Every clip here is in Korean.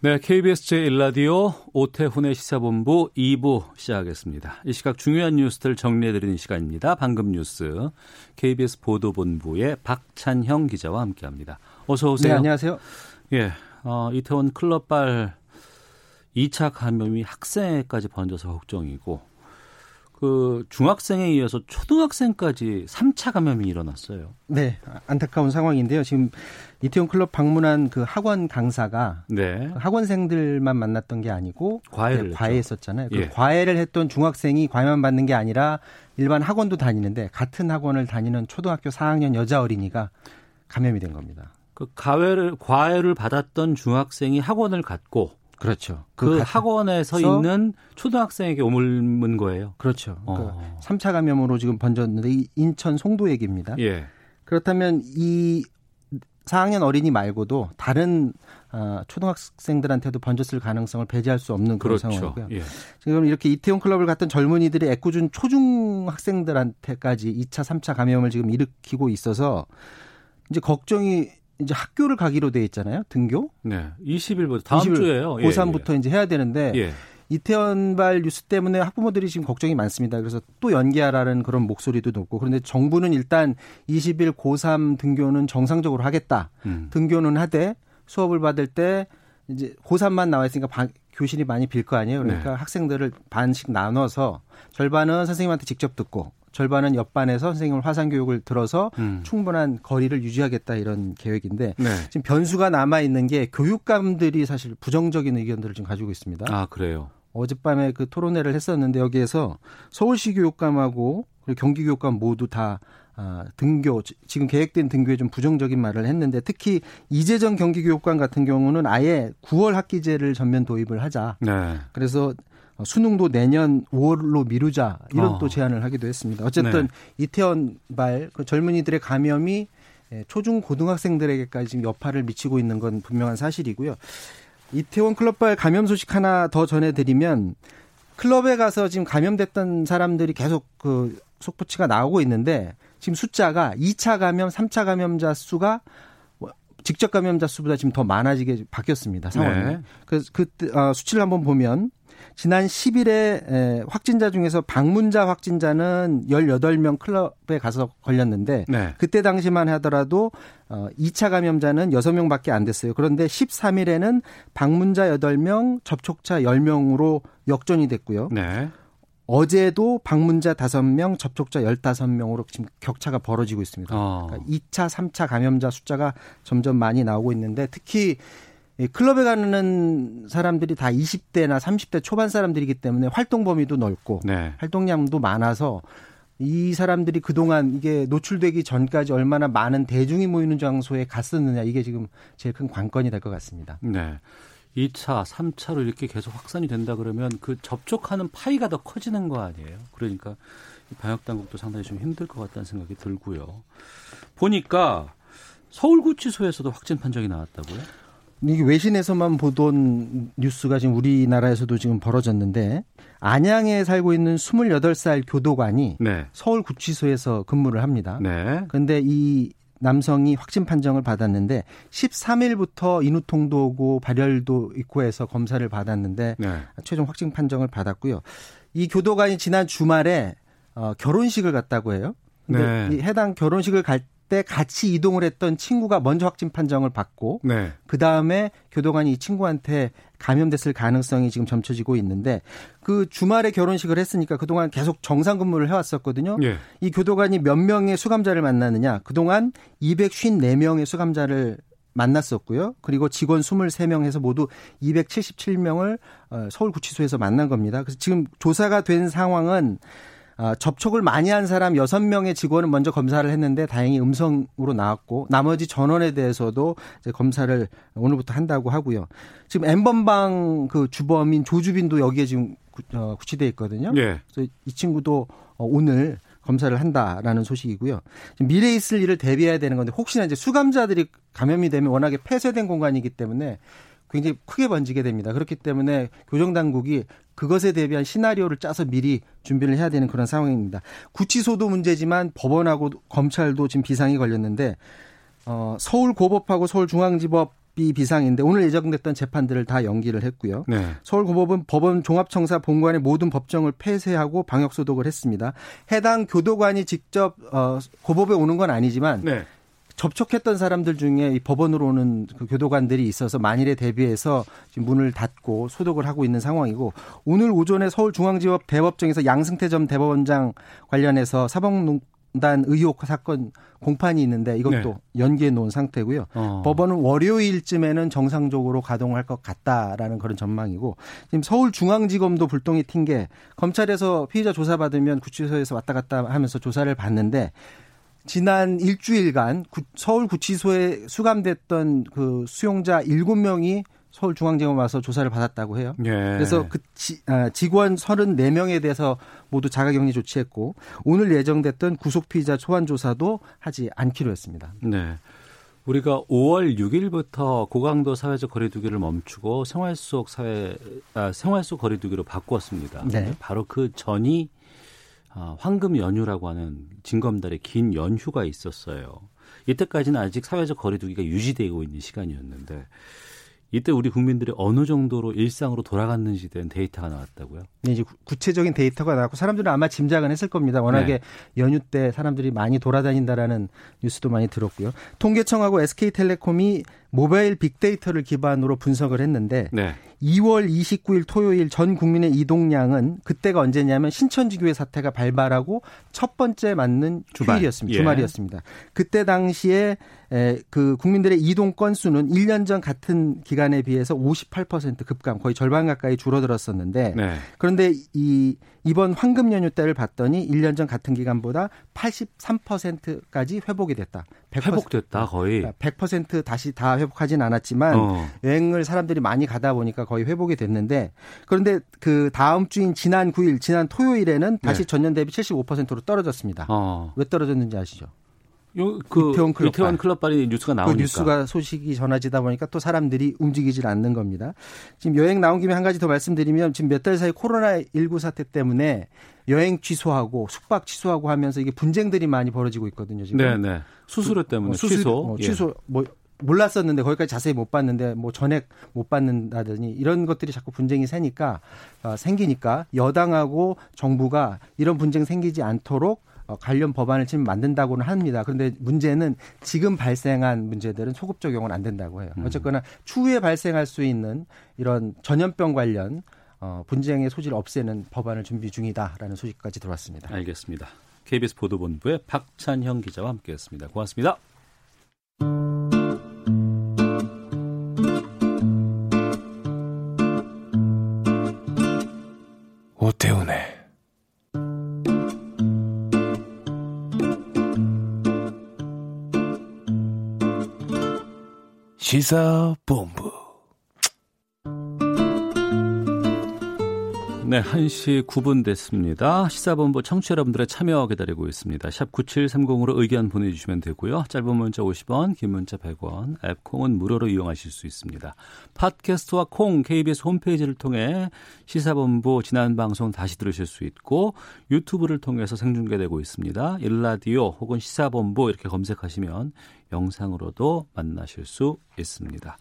네, KBS 제1라디오 오태훈의 시사본부 2부 시작하겠습니다. 이 시각 중요한 뉴스들 정리해드리는 시간입니다. 방금 뉴스 KBS 보도본부의 박찬형 기자와 함께합니다. 어서 오세요. 네, 안녕하세요. 예, 이태원 클럽발 2차 감염이 학생에까지 번져서 걱정이고, 그 중학생에 이어서 초등학생까지 3차 감염이 일어났어요. 네, 안타까운 상황인데요. 지금 이태원 클럽 방문한 그 학원 강사가, 네, 학원생들만 만났던 게 아니고 과외했었잖아요. 예. 그 과외를 했던 중학생이 과외만 받는 게 아니라 일반 학원도 다니는데 같은 학원을 다니는 초등학교 4학년 여자 어린이가 감염이 된 겁니다. 그 과외를 받았던 중학생이 학원을 갔고, 그렇죠. 그 학원에서 있는 초등학생에게 오물문 거예요. 그렇죠. 그러니까 3차 감염으로 지금 번졌는데, 인천 송도 얘기입니다. 예. 그렇다면 이 4학년 어린이 말고도 다른 초등학생들한테도 번졌을 가능성을 배제할 수 없는 그런, 그렇죠, 상황이고요. 예. 지금 이렇게 이태원 클럽을 갔던 젊은이들이 애꿎은 초중학생들한테까지 2차, 3차 감염을 지금 일으키고 있어서 이제 걱정이, 이제 학교를 가기로 돼 있잖아요. 등교. 네. 20일부터 다음 20일, 주에요. 고3부터 이제 해야 되는데, 예, 이태원발 뉴스 때문에 학부모들이 지금 걱정이 많습니다. 그래서 또 연기하라는 그런 목소리도 높고, 그런데 정부는 일단 20일 고3 등교는 정상적으로 하겠다. 등교는 하되 수업을 받을 때 이제 고3만 나와 있으니까 교실이 많이 빌 거 아니에요. 그러니까, 네, 학생들을 반씩 나눠서 절반은 선생님한테 직접 듣고 절반은 옆반에서 선생님을 화상교육을 들어서 충분한 거리를 유지하겠다, 이런 계획인데, 네, 지금 변수가 남아있는 게 교육감들이 사실 부정적인 의견들을 지금 가지고 있습니다. 아, 그래요? 어젯밤에 그 토론회를 했었는데 여기에서 서울시 교육감하고 그리고 경기 교육감 모두 다 등교, 지금 계획된 등교에 좀 부정적인 말을 했는데, 특히 이재정 경기 교육감 같은 경우는 아예 9월 학기제를 전면 도입을 하자. 네. 그래서 수능도 내년 5월로 미루자, 이런 또 제안을 하기도 했습니다. 어쨌든, 네, 이태원발 그 젊은이들의 감염이 초중 고등학생들에게까지 지금 여파를 미치고 있는 건 분명한 사실이고요. 이태원 클럽발 감염 소식 하나 더 전해드리면, 클럽에 가서 지금 감염됐던 사람들이 계속 그 속보치가 나오고 있는데, 지금 숫자가 2차 감염, 3차 감염자 수가 직접 감염자 수보다 지금 더 많아지게 바뀌었습니다, 상황이. 네. 그래서 그 수치를 한번 보면, 지난 10일에 확진자 중에서 방문자 확진자는 18명 클럽에 가서 걸렸는데, 네, 그때 당시만 하더라도 2차 감염자는 6명밖에 안 됐어요. 그런데 13일에는 방문자 8명, 접촉자 10명으로 역전이 됐고요. 네. 어제도 방문자 5명, 접촉자 15명으로 지금 격차가 벌어지고 있습니다. 그러니까 2차, 3차 감염자 숫자가 점점 많이 나오고 있는데, 특히 클럽에 가는 사람들이 다 20대나 30대 초반 사람들이기 때문에 활동 범위도 넓고, 네, 활동량도 많아서 이 사람들이 그동안 이게 노출되기 전까지 얼마나 많은 대중이 모이는 장소에 갔었느냐, 이게 지금 제일 큰 관건이 될 것 같습니다. 네. 2차, 3차로 이렇게 계속 확산이 된다 그러면 그 접촉하는 파이가 더 커지는 거 아니에요? 그러니까 방역당국도 상당히 좀 힘들 것 같다는 생각이 들고요. 보니까 서울구치소에서도 확진 판정이 나왔다고요? 이게 외신에서만 보던 뉴스가 지금 우리나라에서도 지금 벌어졌는데, 안양에 살고 있는 28살 교도관이, 네, 서울구치소에서 근무를 합니다. 그런데, 네, 이 남성이 확진 판정을 받았는데 13일부터 인후통도 오고 발열도 있고 해서 검사를 받았는데, 네, 최종 확진 판정을 받았고요. 이 교도관이 지난 주말에 결혼식을 갔다고 해요. 근데, 네, 이 해당 결혼식을 갈 때 같이 이동을 했던 친구가 먼저 확진 판정을 받고, 네, 그다음에 교도관이 이 친구한테 감염됐을 가능성이 지금 점쳐지고 있는데, 그 주말에 결혼식을 했으니까 그동안 계속 정상 근무를 해왔었거든요. 예. 이 교도관이 몇 명의 수감자를 만나느냐, 그동안 254명의 수감자를 만났었고요. 그리고 직원 23명에서 모두 277명을 서울구치소에서 만난 겁니다. 그래서 지금 조사가 된 상황은 접촉을 많이 한 사람 6명의 직원을 먼저 검사를 했는데 다행히 음성으로 나왔고 나머지 전원에 대해서도 이제 검사를 오늘부터 한다고 하고요. 지금 N번방 그 주범인 조주빈도 여기에 지금 구치되어 있거든요. 네. 그래서 이 친구도 오늘 검사를 한다라는 소식이고요. 미래에 있을 일을 대비해야 되는 건데 혹시나 이제 수감자들이 감염이 되면 워낙에 폐쇄된 공간이기 때문에 굉장히 크게 번지게 됩니다. 그렇기 때문에 교정당국이 그것에 대비한 시나리오를 짜서 미리 준비를 해야 되는 그런 상황입니다. 구치소도 문제지만 법원하고 검찰도 지금 비상이 걸렸는데 서울고법하고 서울중앙지법이 비상인데 오늘 예정됐던 재판들을 다 연기를 했고요. 네. 서울고법은 법원 종합청사 본관의 모든 법정을 폐쇄하고 방역소독을 했습니다. 해당 교도관이 직접 고법에 오는 건 아니지만 네. 접촉했던 사람들 중에 이 법원으로 오는 그 교도관들이 있어서 만일에 대비해서 지금 문을 닫고 소독을 하고 있는 상황이고 오늘 오전에 서울중앙지법 대법정에서 양승태 전 대법원장 관련해서 사법농단 의혹 사건 공판이 있는데 이것도 네. 연기해 놓은 상태고요. 법원은 월요일쯤에는 정상적으로 가동할 것 같다라는 그런 전망이고 지금 서울중앙지검도 불똥이 튄 게 검찰에서 피의자 조사받으면 구치소에서 왔다 갔다 하면서 조사를 받는데 지난 일주일간 서울구치소에 수감됐던 그 수용자 7명이 서울중앙지검 와서 조사를 받았다고 해요. 예. 그래서 그 직원 34명에 대해서 모두 자가격리 조치했고 오늘 예정됐던 구속피의자 소환조사도 하지 않기로 했습니다. 네, 우리가 5월 6일부터 고강도 사회적 거리 두기를 멈추고 생활 속 거리 두기로 바꾸었습니다. 네. 바로 그 전이 황금 연휴라고 하는 진검달의 긴 연휴가 있었어요. 이때까지는 아직 사회적 거리두기가 유지되고 있는 시간이었는데 이때 우리 국민들이 어느 정도로 일상으로 돌아갔는지에 대한 데이터가 나왔다고요? 네, 이제 구체적인 데이터가 나왔고 사람들은 아마 짐작은 했을 겁니다. 워낙에 네. 연휴 때 사람들이 많이 돌아다닌다라는 뉴스도 많이 들었고요. 통계청하고 SK텔레콤이 모바일 빅데이터를 기반으로 분석을 했는데 네. 2월 29일 토요일 전 국민의 이동량은 그때가 언제냐면 신천지교회 사태가 발발하고 첫 번째 맞는 휴일이었습니다. 예. 주말이었습니다. 그때 당시에 그 국민들의 이동 건수는 1년 전 같은 기간에 비해서 58% 급감, 거의 절반 가까이 줄어들었었는데 네. 그런데 이번 황금 연휴 때를 봤더니 1년 전 같은 기간보다 83%까지 회복이 됐다. 100%, 회복됐다 거의. 100% 다시 다 회복하진 않았지만 여행을 사람들이 많이 가다 보니까 거의 회복이 됐는데 그런데 그 다음 주인 지난 9일, 지난 토요일에는 다시 네. 전년 대비 75%로 떨어졌습니다. 왜 떨어졌는지 아시죠? 이태원 클럽발이 뉴스가 나오니까. 그 뉴스가 소식이 전해지다 보니까 또 사람들이 움직이질 않는 겁니다. 지금 여행 나온 김에 한 가지 더 말씀드리면 지금 몇 달 사이 코로나19 사태 때문에 여행 취소하고 숙박 취소하고 하면서 이게 분쟁들이 많이 벌어지고 있거든요. 지금. 네네. 수수료 때문에 취소. 뭐 몰랐었는데 거기까지 자세히 못 봤는데 뭐 전액 못 받는다더니 이런 것들이 자꾸 분쟁이 생기니까 여당하고 정부가 이런 분쟁 생기지 않도록 관련 법안을 지금 만든다고는 합니다. 그런데 문제는 지금 발생한 문제들은 소급 적용은 안 된다고 해요. 어쨌거나 추후에 발생할 수 있는 이런 전염병 관련 분쟁의 소지를 없애는 법안을 준비 중이다라는 소식까지 들어왔습니다. 알겠습니다. KBS 보도본부의 박찬형 기자와 함께했습니다. 고맙습니다. 오태훈의 시사본부. 네, 1시 9분 됐습니다. 시사본부 청취자 여러분들의 참여 기다리고 있습니다. 샵 9730으로 의견 보내주시면 되고요. 짧은 문자 50원, 긴 문자 100원, 앱 콩은 무료로 이용하실 수 있습니다. 팟캐스트와 콩, KBS 홈페이지를 통해 시사본부 지난 방송 다시 들으실 수 있고 유튜브를 통해서 생중계되고 있습니다. 일라디오 혹은 시사본부 이렇게 검색하시면 영상으로도 만나실 수 있습니다.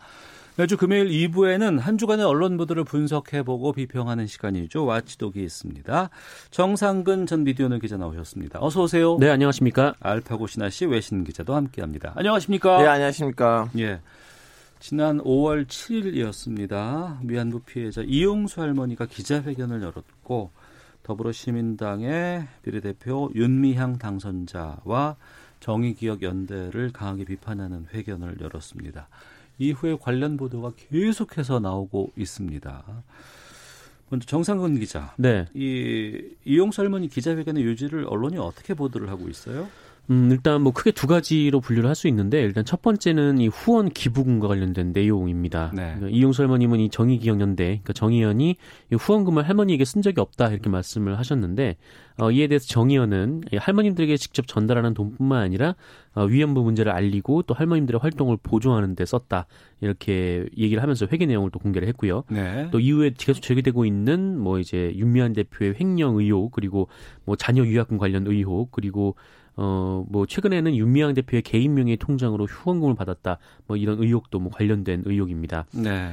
매주 금요일 2부에는 한 주간의 언론 보도를 분석해보고 비평하는 시간이죠. 와치독이 있습니다. 정상근 전 미디어오늘 기자 나오셨습니다. 어서 오세요. 네, 안녕하십니까. 알파고 신하 씨 외신 기자도 함께합니다. 안녕하십니까. 네, 안녕하십니까. 예, 지난 5월 7일이었습니다. 위안부 피해자 이용수 할머니가 기자회견을 열었고 더불어시민당의 비례대표 윤미향 당선자와 정의기억연대를 강하게 비판하는 회견을 열었습니다. 이후에 관련 보도가 계속해서 나오고 있습니다. 먼저 정상근 기자. 네. 이용수 할머니 기자회견의 요지를 언론이 어떻게 보도를 하고 있어요? 일단 뭐 크게 두 가지로 분류를 할 수 있는데, 일단 첫 번째는 이 후원 기부금과 관련된 내용입니다. 네. 그러니까 이용수 할머님은 이 정의기억연대, 그러니까 정의연이 후원금을 할머니에게 쓴 적이 없다 이렇게 말씀을 하셨는데, 이에 대해서 정의연은 할머님들에게 직접 전달하는 돈뿐만 아니라 위안부 문제를 알리고 또 할머님들의 활동을 보조하는 데 썼다 이렇게 얘기를 하면서 회계 내용을 또 공개를 했고요. 네. 또 이후에 계속 제기되고 있는 뭐 이제 윤미향 대표의 횡령 의혹, 그리고 뭐 자녀 유학금 관련 의혹, 그리고 뭐 최근에는 윤미향 대표의 개인 명의 통장으로 후원금을 받았다 뭐 이런 의혹도 뭐 관련된 의혹입니다. 네.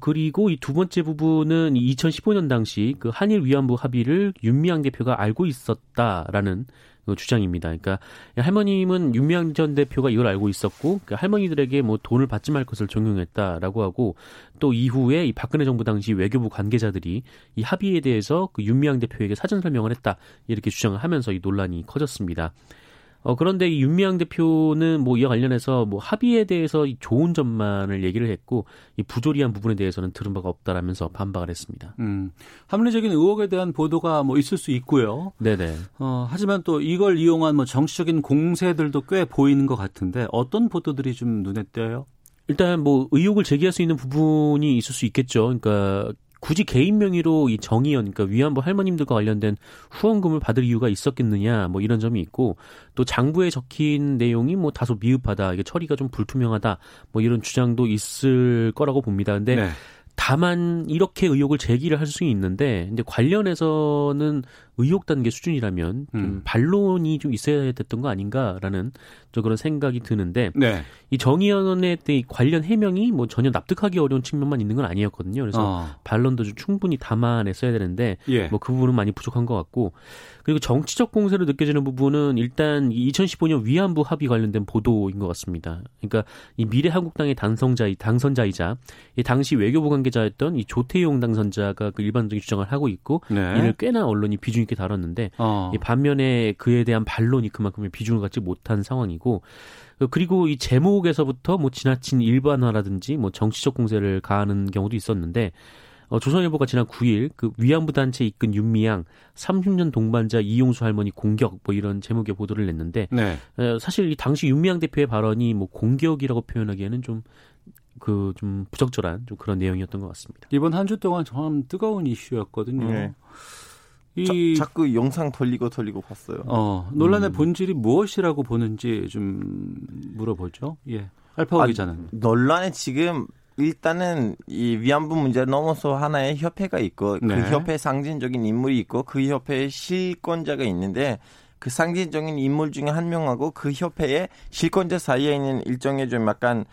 그리고 이 두 번째 부분은 2015년 당시 그 한일 위안부 합의를 윤미향 대표가 알고 있었다라는 주장입니다. 그러니까 할머님은 윤미향 전 대표가 이걸 알고 있었고, 그러니까 할머니들에게 뭐 돈을 받지 말 것을 종용했다라고 하고, 또 이후에 이 박근혜 정부 당시 외교부 관계자들이 이 합의에 대해서 그 윤미향 대표에게 사전 설명을 했다 이렇게 주장을 하면서 이 논란이 커졌습니다. 그런데 이 윤미향 대표는 뭐 이와 관련해서 뭐 합의에 대해서 좋은 점만을 얘기를 했고, 이 부조리한 부분에 대해서는 들은 바가 없다라면서 반박을 했습니다. 합리적인 의혹에 대한 보도가 뭐 있을 수 있고요. 네네. 하지만 또 이걸 이용한 뭐 정치적인 공세들도 꽤 보이는 것 같은데, 어떤 보도들이 좀 눈에 띄어요? 일단 뭐 의혹을 제기할 수 있는 부분이 있을 수 있겠죠. 그러니까 굳이 개인 명의로 이 정의연, 그러니까 위안부 할머님들과 관련된 후원금을 받을 이유가 있었겠느냐, 뭐 이런 점이 있고, 또 장부에 적힌 내용이 뭐 다소 미흡하다, 이게 처리가 좀 불투명하다, 뭐 이런 주장도 있을 거라고 봅니다. 근데 네. 다만 이렇게 의혹을 제기를 할 수 있는데, 근데 관련해서는 의혹 단계 수준이라면 좀 반론이 좀 있어야 됐던 거 아닌가라는 그런 생각이 드는데, 네. 이 정의연의 관련 해명이 뭐 전혀 납득하기 어려운 측면만 있는 건 아니었거든요. 그래서 반론도 좀 충분히 담아냈어야 되는데, 예. 뭐 그 부분은 많이 부족한 것 같고, 그리고 정치적 공세로 느껴지는 부분은 일단 2015년 위안부 합의 관련된 보도인 것 같습니다. 그러니까 이 미래한국당의 당선자이자 이 당시 외교부 관계자였던 이 조태용 당선자가 그 일반적인 주장을 하고 있고, 네. 이를 꽤나 언론이 비중 있게 다뤘는데, 이 반면에 그에 대한 반론이 그만큼의 비중을 갖지 못한 상황이고, 그리고 이 제목에서부터 뭐 지나친 일반화라든지 뭐 정치적 공세를 가하는 경우도 있었는데, 조선일보가 지난 9일 그 위안부 단체 이끈 윤미향 30년 동반자 이용수 할머니 공격 뭐 이런 제목의 보도를 냈는데, 네. 사실 이 당시 윤미향 대표의 발언이 뭐 공격이라고 표현하기에는 좀 부적절한 좀 그런 내용이었던 것 같습니다. 이번 한 주 동안 참 뜨거운 이슈였거든요. 네. 자꾸 영상 돌리고 봤어요. 논란의 본질이 무엇이라고 보는지 좀 물어보죠. 예, 알파고 기자는. 논란에 지금 일단은 이 위안부 문제를 넘어서 하나의 협회가 있고, 네. 그 협회의 상징적인 인물이 있고, 그 협회의 실권자가 있는데, 그 상징적인 인물 중에 한 명하고 그 협회의 실권자 사이에 있는 일종의 좀 약간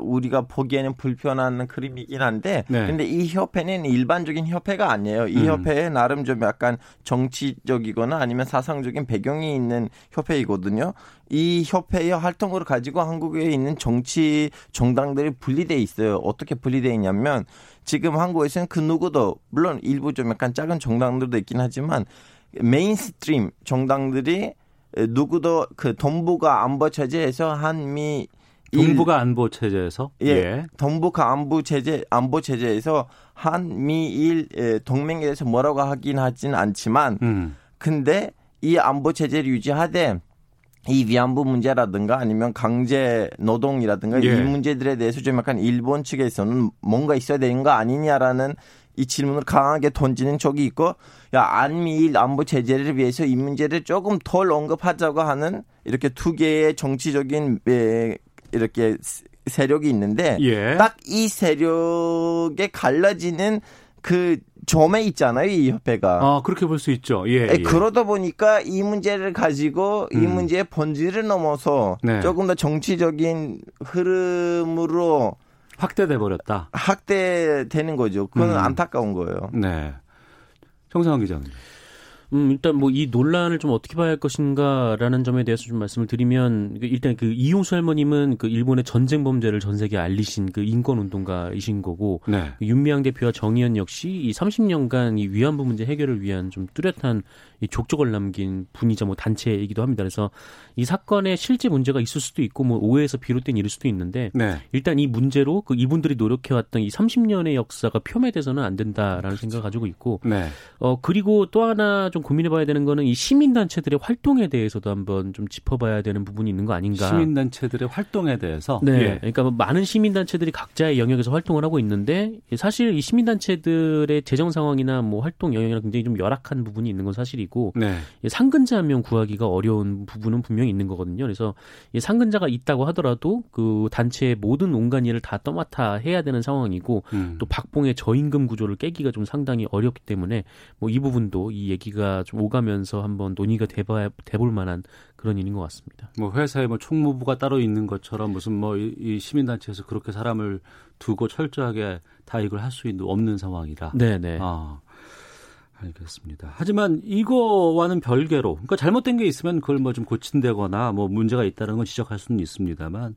우리가 보기에는 불편한 그림이긴 한데, 네. 근데 이 협회는 일반적인 협회가 아니에요. 이 협회에 나름 좀 약간 정치적이거나 아니면 사상적인 배경이 있는 협회이거든요. 이 협회의 활동을 가지고 한국에 있는 정치 정당들이 분리돼 있어요. 어떻게 분리돼 있냐면, 지금 한국에서는 그 누구도, 물론 일부 좀 약간 작은 정당들도 있긴 하지만, 메인스트림 정당들이 누구도 그 동북아 안보 체제에서 한미 동북아 안보 체제에서, 예, 동북아 안보 체제에서 한미일 동맹에 대해서 뭐라고 하긴 하진 않지만, 근데 이 안보 체제를 유지하되 이 위안부 문제라든가 아니면 강제 노동이라든가, 예. 이 문제들에 대해서 좀 약간 일본 측에서는 뭔가 있어야 되는 거 아니냐라는 이 질문을 강하게 던지는 적이 있고, 야, 한미일 안보 체제를 위해서 이 문제를 조금 덜 언급하자고 하는, 이렇게 두 개의 정치적인 이렇게 세력이 있는데, 예. 딱 이 세력에 갈라지는 그 점에 있잖아요, 이 협회가. 그렇게 볼 수 있죠. 예, 예. 그러다 보니까 이 문제를 가지고 이 문제의 본질을 넘어서, 네. 조금 더 정치적인 흐름으로 확대돼 버렸다. 확대되는 거죠. 그건 안타까운 거예요. 네. 정상환 기자님. 일단 뭐 이 논란을 좀 어떻게 봐야 할 것인가라는 점에 대해서 좀 말씀을 드리면, 일단 그 이용수 할머님은 그 일본의 전쟁 범죄를 전 세계에 알리신 그 인권 운동가이신 거고, 네. 윤미향 대표와 정의연 역시 이 30년간 이 위안부 문제 해결을 위한 좀 뚜렷한 이 족적을 남긴 분이자 뭐 단체이기도 합니다. 그래서 이 사건에 실제 문제가 있을 수도 있고 뭐 오해에서 비롯된 일일 수도 있는데, 네. 일단 이 문제로 그 이분들이 노력해왔던 이 30년의 역사가 폄훼돼서는 안 된다라는 그렇죠. 생각을 가지고 있고, 네. 그리고 또 하나 좀 고민해봐야 되는 거는 이 시민단체들의 활동에 대해서도 한번 좀 짚어봐야 되는 부분이 있는 거 아닌가. 시민단체들의 활동에 대해서? 네. 예. 그러니까 뭐 많은 시민단체들이 각자의 영역에서 활동을 하고 있는데, 사실 이 시민단체들의 재정 상황이나 뭐 활동 영역이나 굉장히 좀 열악한 부분이 있는 건 사실이고, 네. 상근자 한 명 구하기가 어려운 부분은 분명히 있는 거거든요. 그래서 상근자가 있다고 하더라도 그 단체의 모든 온갖 일을 다 떠맡아 해야 되는 상황이고, 또 박봉의 저임금 구조를 깨기가 좀 상당히 어렵기 때문에 뭐 이 부분도 이 얘기가 좀 오가면서 한번 논의가 돼볼 만한 그런 일인 것 같습니다. 뭐 회사에 뭐 총무부가 따로 있는 것처럼 무슨 뭐 이 시민단체에서 그렇게 사람을 두고 철저하게 다 이걸 할 수 없는 상황이라. 네네. 알겠습니다. 하지만 이거와는 별개로, 그러니까 잘못된 게 있으면 그걸 뭐 좀 고친다거나 뭐 문제가 있다는 건 지적할 수는 있습니다만,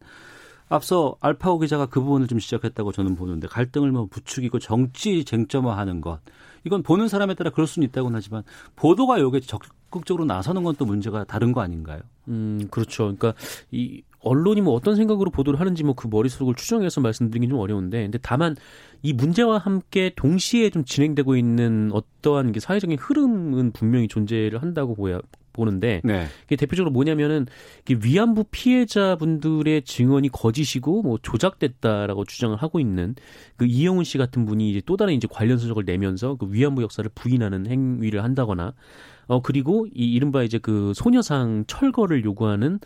앞서 알파고 기자가 그 부분을 좀 지적했다고 저는 보는데, 갈등을 뭐 부추기고 정치 쟁점화하는 것, 이건 보는 사람에 따라 그럴 수는 있다고는 하지만 보도가 여기에 적극적으로 나서는 건 또 문제가 다른 거 아닌가요? 그렇죠. 그러니까 이 언론이 뭐 어떤 생각으로 보도를 하는지 뭐 그 머릿속을 추정해서 말씀드리긴 좀 어려운데, 근데 다만 이 문제와 함께 동시에 좀 진행되고 있는 어떠한 사회적인 흐름은 분명히 존재를 한다고 보는데, 네. 이게 대표적으로 뭐냐면은 위안부 피해자분들의 증언이 거짓이고 뭐 조작됐다라고 주장을 하고 있는 그 이영훈 씨 같은 분이 이제 또 다른 이제 관련 서적을 내면서 그 위안부 역사를 부인하는 행위를 한다거나, 그리고 이 이른바 이제 그 소녀상 철거를 요구하는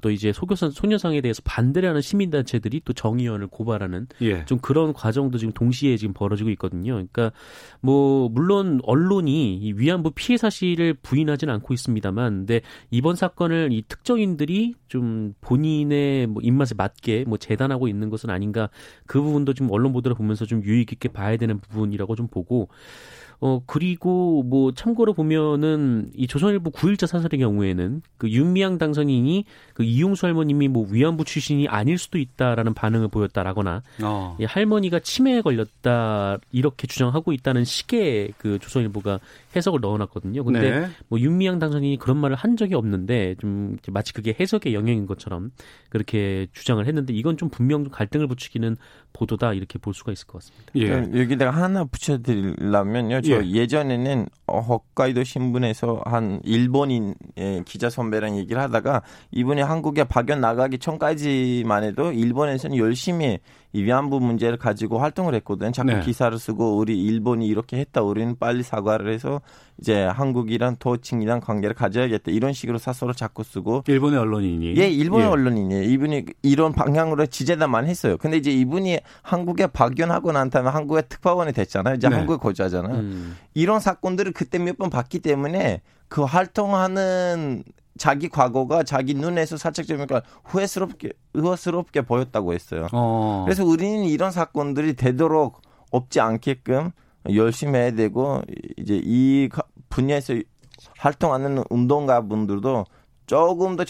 또 이제 소녀상에 대해서 반대를 하는 시민단체들이 또 정의연을 고발하는, 예. 좀 그런 과정도 지금 동시에 지금 벌어지고 있거든요. 그러니까 뭐 물론 언론이 이 위안부 피해 사실을 부인하지는 않고 있습니다만, 근데 이번 사건을 이 특정인들이 좀 본인의 뭐 입맛에 맞게 뭐 재단하고 있는 것은 아닌가, 그 부분도 지금 언론 보도를 보면서 좀 유의 깊게 봐야 되는 부분이라고 좀 보고, 그리고 뭐 참고로 보면은 이 조선일보 9.1자 사설의 경우에는 그 윤미향 당선인이 그 이용수 할머님이 뭐 위안부 출신이 아닐 수도 있다라는 반응을 보였다라거나, 이 할머니가 치매에 걸렸다 이렇게 주장하고 있다는 식의 그 조선일보가 해석을 넣어놨거든요. 근데 네. 뭐 윤미향 당선인이 그런 말을 한 적이 없는데 좀 마치 그게 해석의 영역인 것처럼 그렇게 주장을 했는데, 이건 좀 분명 갈등을 부추기는 보도다 이렇게 볼 수가 있을 것 같습니다. 예. 여기다가 하나 붙여드리려면요. 저 예전에는 홋카이도 신문에서 한 일본인 기자 선배랑 얘기를 하다가, 이분이 한국에 파견 나가기 전까지만 해도 일본에서는 열심히 이 위안부 문제를 가지고 활동을 했거든. 자꾸 네. 기사를 쓰고 우리 일본이 이렇게 했다, 우리는 빨리 사과를 해서 이제 한국이랑 도칭이랑 관계를 가져야겠다, 이런 식으로 사설을 자꾸 쓰고. 일본의 언론인이. 예, 일본의 언론인이에요. 이분이 이런 방향으로 지재다만 했어요. 근데 이제 이분이 한국에 파견하고 난 다음에 한국의 특파원이 됐잖아요. 이제 네. 한국에 거주하잖아요. 이런 사건들을 그때 몇 번 봤기 때문에 그 활동하는 자기 과거가 자기 눈에서 살짝 보니까 후회스럽게 보였다고 했어요. 그래서 우리는 이런 사건들이 되도록 없지 않게끔 열심히 해야 되고, 이제 이 분야에서 활동하는 운동가분들도 조금 더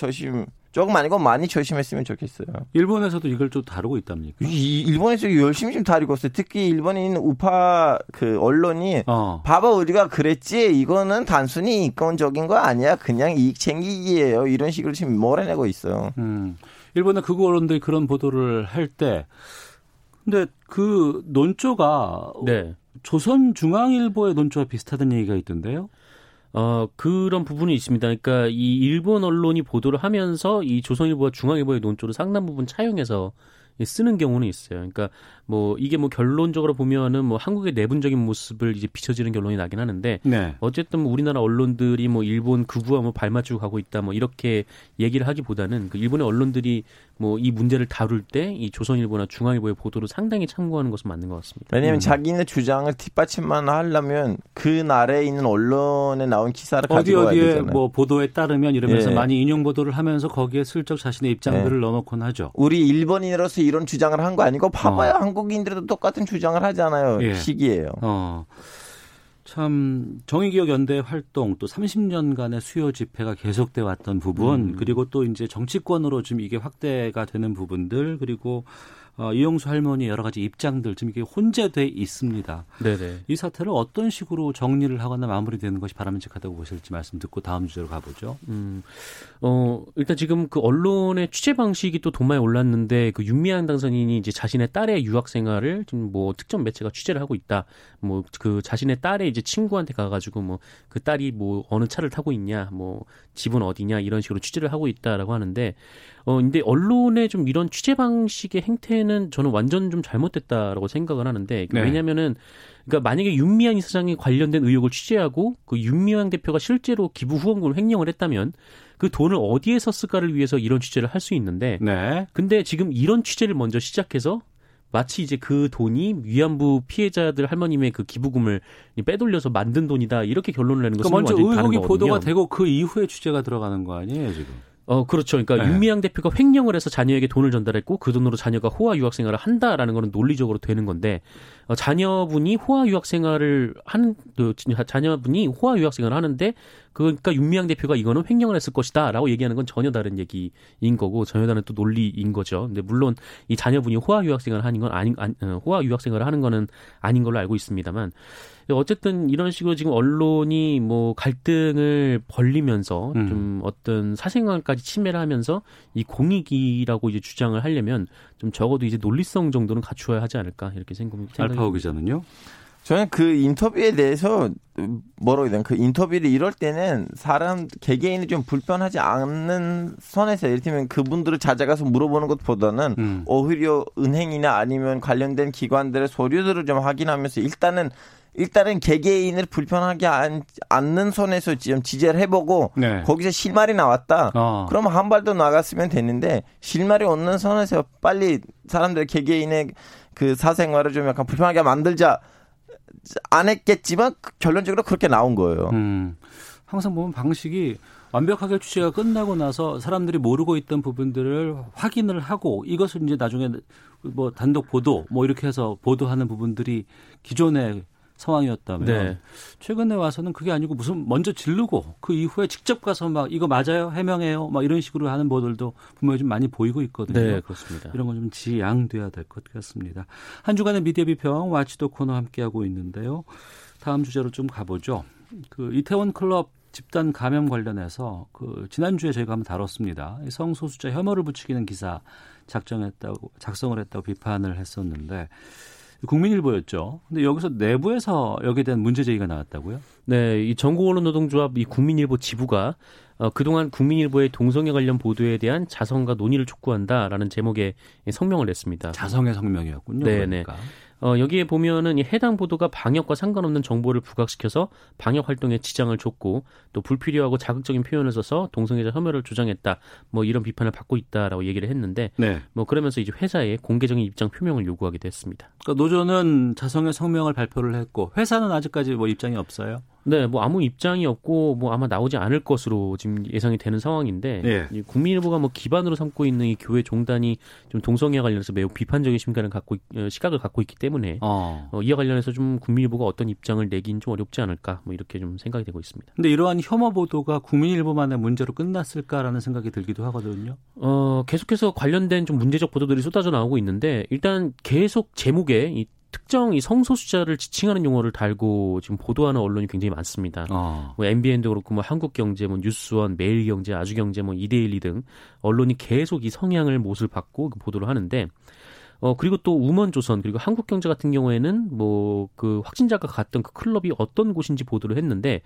조금 아니고 많이 조심했으면 좋겠어요. 일본에서도 이걸 좀 다루고 있답니까? 일본에서 열심히 좀 다루고 있어요. 특히 일본인 우파 그 언론이 봐봐 우리가 그랬지, 이거는 단순히 인권적인 거 아니야, 그냥 이익 챙기기예요, 이런 식으로 지금 몰아내고 있어요. 일본의 극우 언론들이 그런 보도를 할 때, 근데 그 논조가 네. 조선중앙일보의 논조와 비슷하다는 얘기가 있던데요. 그런 부분이 있습니다. 그러니까 이 일본 언론이 보도를 하면서 이 조선일보와 중앙일보의 논조를 상당 부분 차용해서 쓰는 경우는 있어요. 그러니까 뭐 이게 뭐 결론적으로 보면은 뭐 한국의 내분적인 모습을 이제 비춰지는 결론이 나긴 하는데, 네. 어쨌든 뭐 우리나라 언론들이 뭐 일본 극우와 뭐 발맞추고 가고 있다 뭐 이렇게 얘기를 하기보다는, 그 일본의 언론들이 뭐 이 문제를 다룰 때 이 조선일보나 중앙일보의 보도를 상당히 참고하는 것은 맞는 것 같습니다. 왜냐하면 자기네 주장을 뒷받침만 하려면 그 나라에 있는 언론에 나온 기사를 가지고 와야 되잖아요. 어디에 뭐 보도에 따르면 이러면서 예. 많이 인용 보도를 하면서 거기에 슬쩍 자신의 입장들을 예. 넣어놓곤 하죠. 우리 일본인으로서 이런 주장을 한 거 아니고, 봐봐요. 한국인들도 똑같은 주장을 하잖아요. 예. 시기예요. 참 정의기억연대 활동 또 30년간의 수요 집회가 계속돼 왔던 부분 그리고 또 이제 정치권으로 지금 이게 확대가 되는 부분들 그리고 이용수 할머니 여러 가지 입장들 지금 이게 혼재돼 있습니다. 네네. 이 사태를 어떤 식으로 정리를 하거나 마무리되는 것이 바람직하다고 보실지 말씀 듣고 다음 주제로 가보죠. 일단 지금 그 언론의 취재 방식이 또 도마에 올랐는데 그 윤미향 당선인이 이제 자신의 딸의 유학 생활을 지금 뭐 특정 매체가 취재를 하고 있다. 뭐 그 자신의 딸의 이제 친구한테 가가지고 뭐 그 딸이 뭐 어느 차를 타고 있냐, 뭐 집은 어디냐 이런 식으로 취재를 하고 있다라고 하는데 근데 언론의 좀 이런 취재 방식의 행태는 저는 완전 좀 잘못됐다라고 생각을 하는데 네. 왜냐면은 그러니까 만약에 윤미향 이사장이 관련된 의혹을 취재하고 그 윤미향 대표가 실제로 기부 후원금을 횡령을 했다면 그 돈을 어디에 썼을까를 위해서 이런 취재를 할 수 있는데 네. 근데 지금 이런 취재를 먼저 시작해서 마치 이제 그 돈이 위안부 피해자들 할머님의 그 기부금을 빼돌려서 만든 돈이다 이렇게 결론을 내는 것은 그러니까 완전히 다른 거거든요. 먼저 의혹이 보도가 되고 그 이후에 취재가 들어가는 거 아니에요 지금? 그렇죠. 그러니까 네. 윤미향 대표가 횡령을 해서 자녀에게 돈을 전달했고 그 돈으로 자녀가 호화 유학 생활을 한다라는 거는 논리적으로 되는 건데 자녀분이 호화 유학 생활을 자녀분이 호화 유학 생활을 하는데 그러니까 윤미향 대표가 이거는 횡령을 했을 것이다라고 얘기하는 건 전혀 다른 얘기인 거고 전혀 다른 또 논리인 거죠. 근데 물론 이 자녀분이 호화 유학 생활을 하는 건 호화 유학 생활을 하는 거는 아닌 걸로 알고 있습니다만 어쨌든 이런 식으로 지금 언론이 뭐 갈등을 벌리면서 좀 어떤 사생활까지 침해를 하면서 이 공익이라고 이제 주장을 하려면 좀 적어도 이제 논리성 정도는 갖추어야 하지 않을까 이렇게 생각합니다. 알파고 기자는요? 저는 그 인터뷰에 대해서 뭐라고 해야 되나 그 인터뷰를 이럴 때는 사람 개개인이 좀 불편하지 않는 선에서 예를 들면 그분들을 찾아가서 물어보는 것보다는 오히려 은행이나 아니면 관련된 기관들의 서류들을 좀 확인하면서 일단은 개개인을 불편하게 않는 선에서 지금 지지를 해보고 네. 거기서 실마리 나왔다. 그러면 한 발 더 나갔으면 되는데 실마리 없는 선에서 빨리 사람들 개개인의 그 사생활을 좀 약간 불편하게 만들자 안 했겠지만 결론적으로 그렇게 나온 거예요. 항상 보면 방식이 완벽하게 취재가 끝나고 나서 사람들이 모르고 있던 부분들을 확인을 하고 이것을 이제 나중에 뭐 단독 보도 뭐 이렇게 해서 보도하는 부분들이 기존의 상황이었다면 네. 최근에 와서는 그게 아니고 무슨 먼저 지르고 그 이후에 직접 가서 막 이거 맞아요? 해명해요? 막 이런 식으로 하는 보도들도 분명히 좀 많이 보이고 있거든요. 네, 그렇습니다. 이런 건 좀 지양돼야 될 것 같습니다. 한 주간의 미디어 비평 와치도 코너 함께하고 있는데요. 다음 주제로 좀 가보죠. 그 이태원 클럽 집단 감염 관련해서 그 지난주에 저희가 한번 다뤘습니다. 성소수자 혐오를 부추기는 기사 작성을 했다고 비판을 했었는데 국민일보였죠. 근데 여기서 내부에서 여기에 대한 문제 제기가 나왔다고요? 네, 이 전국언론노동조합 이 국민일보 지부가 그동안 국민일보의 동성애 관련 보도에 대한 자성과 논의를 촉구한다라는 제목의 성명을 냈습니다. 자성의 성명이었군요. 네, 그러니까. 여기에 보면은 이 해당 보도가 방역과 상관없는 정보를 부각시켜서 방역 활동에 지장을 줬고 또 불필요하고 자극적인 표현을 써서 동성애자 혐오를 조장했다. 뭐 이런 비판을 받고 있다라고 얘기를 했는데 네. 뭐 그러면서 이제 회사에 공개적인 입장 표명을 요구하기도 했습니다. 그러니까 노조는 자성의 성명을 발표를 했고 회사는 아직까지 뭐 입장이 없어요? 네, 뭐 아무 입장이 없고 뭐 아마 나오지 않을 것으로 지금 예상이 되는 상황인데 네. 국민일보가 뭐 기반으로 삼고 있는 이 교회 종단이 좀 동성애 관련해서 매우 비판적인 시각을 갖고 있기 때문에 이와 관련해서 좀 국민일보가 어떤 입장을 내긴 좀 어렵지 않을까 뭐 이렇게 좀 생각이 되고 있습니다. 근데 이러한 혐오 보도가 국민일보만의 문제로 끝났을까라는 생각이 들기도 하거든요. 계속해서 관련된 좀 문제적 보도들이 쏟아져 나오고 있는데 일단 계속 제목에 특정 이 성소수자를 지칭하는 용어를 달고 지금 보도하는 언론이 굉장히 많습니다. 뭐 MBN도 그렇고 뭐 한국경제, 뭐 뉴스원, 매일경제, 아주경제, 뭐 이데일리 등 언론이 계속 이 성향을 못을 받고 보도를 하는데 그리고 또 우먼조선 그리고 한국경제 같은 경우에는 뭐 그 확진자가 갔던 그 클럽이 어떤 곳인지 보도를 했는데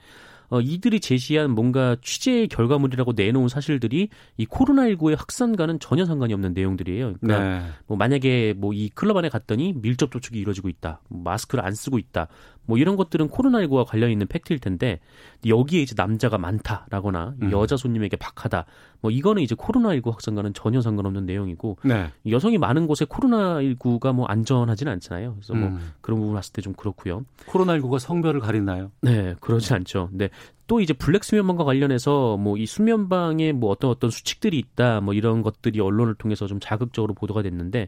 이들이 제시한 뭔가 취재의 결과물이라고 내놓은 사실들이 이 코로나19의 확산과는 전혀 상관이 없는 내용들이에요. 그러니까 네. 뭐 만약에 뭐 이 클럽 안에 갔더니 밀접 접촉이 이루어지고 있다, 마스크를 안 쓰고 있다, 뭐 이런 것들은 코로나19와 관련 있는 팩트일 텐데 여기에 이제 남자가 많다라거나 여자 손님에게 박하다, 뭐 이거는 이제 코로나19 확산과는 전혀 상관없는 내용이고 네. 여성이 많은 곳에 코로나19가 뭐 안전하지는 않잖아요. 그래서 뭐 그런 부분 봤을 때 좀 그렇고요. 코로나19가 성별을 가리나요? 네, 그러진 않죠. 네. 또 이제 블랙 수면방과 관련해서 뭐 이 수면방에 뭐 어떤 수칙들이 있다 뭐 이런 것들이 언론을 통해서 좀 자극적으로 보도가 됐는데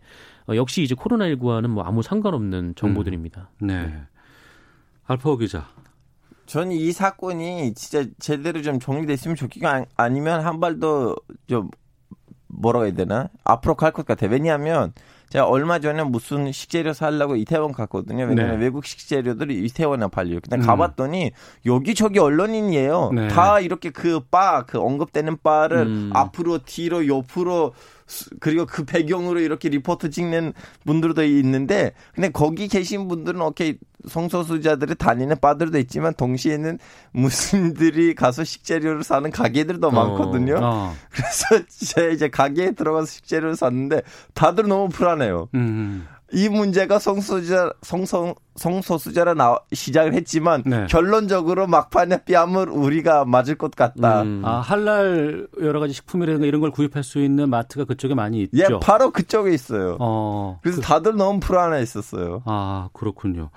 역시 이제 코로나19와는 뭐 아무 상관없는 정보들입니다. 네. 알파오 기자. 저는 이 사건이 진짜 제대로 좀 정리됐으면 좋겠고 아니면 한 발 더 좀 뭐라고 해야 되나? 앞으로 갈 것 같아요. 왜냐하면 제가 얼마 전에 무슨 식재료 사려고 이태원 갔거든요. 왜냐면 네. 외국 식재료들이 이태원에 팔려요. 근데 가봤더니 여기저기 언론인이에요. 네. 다 이렇게 그 언급되는 바를 앞으로, 뒤로, 옆으로 그리고 그 배경으로 이렇게 리포트 찍는 분들도 있는데 근데 거기 계신 분들은 오케이 성소수자들이 다니는 바들도 있지만 동시에는 무슬림들이 가서 식재료를 사는 가게들도 많거든요. 그래서 제가 이제 가게에 들어가서 식재료를 샀는데 다들 너무 불안해요. 이 문제가 성소수자라 시작을 했지만 네. 결론적으로 막판에 뺨을 우리가 맞을 것 같다. 아, 할랄 여러 가지 식품이라든가 이런 걸 구입할 수 있는 마트가 그쪽에 많이 있죠. 예, 바로 그쪽에 있어요. 그래서 다들 너무 불안해했었어요. 아, 그렇군요.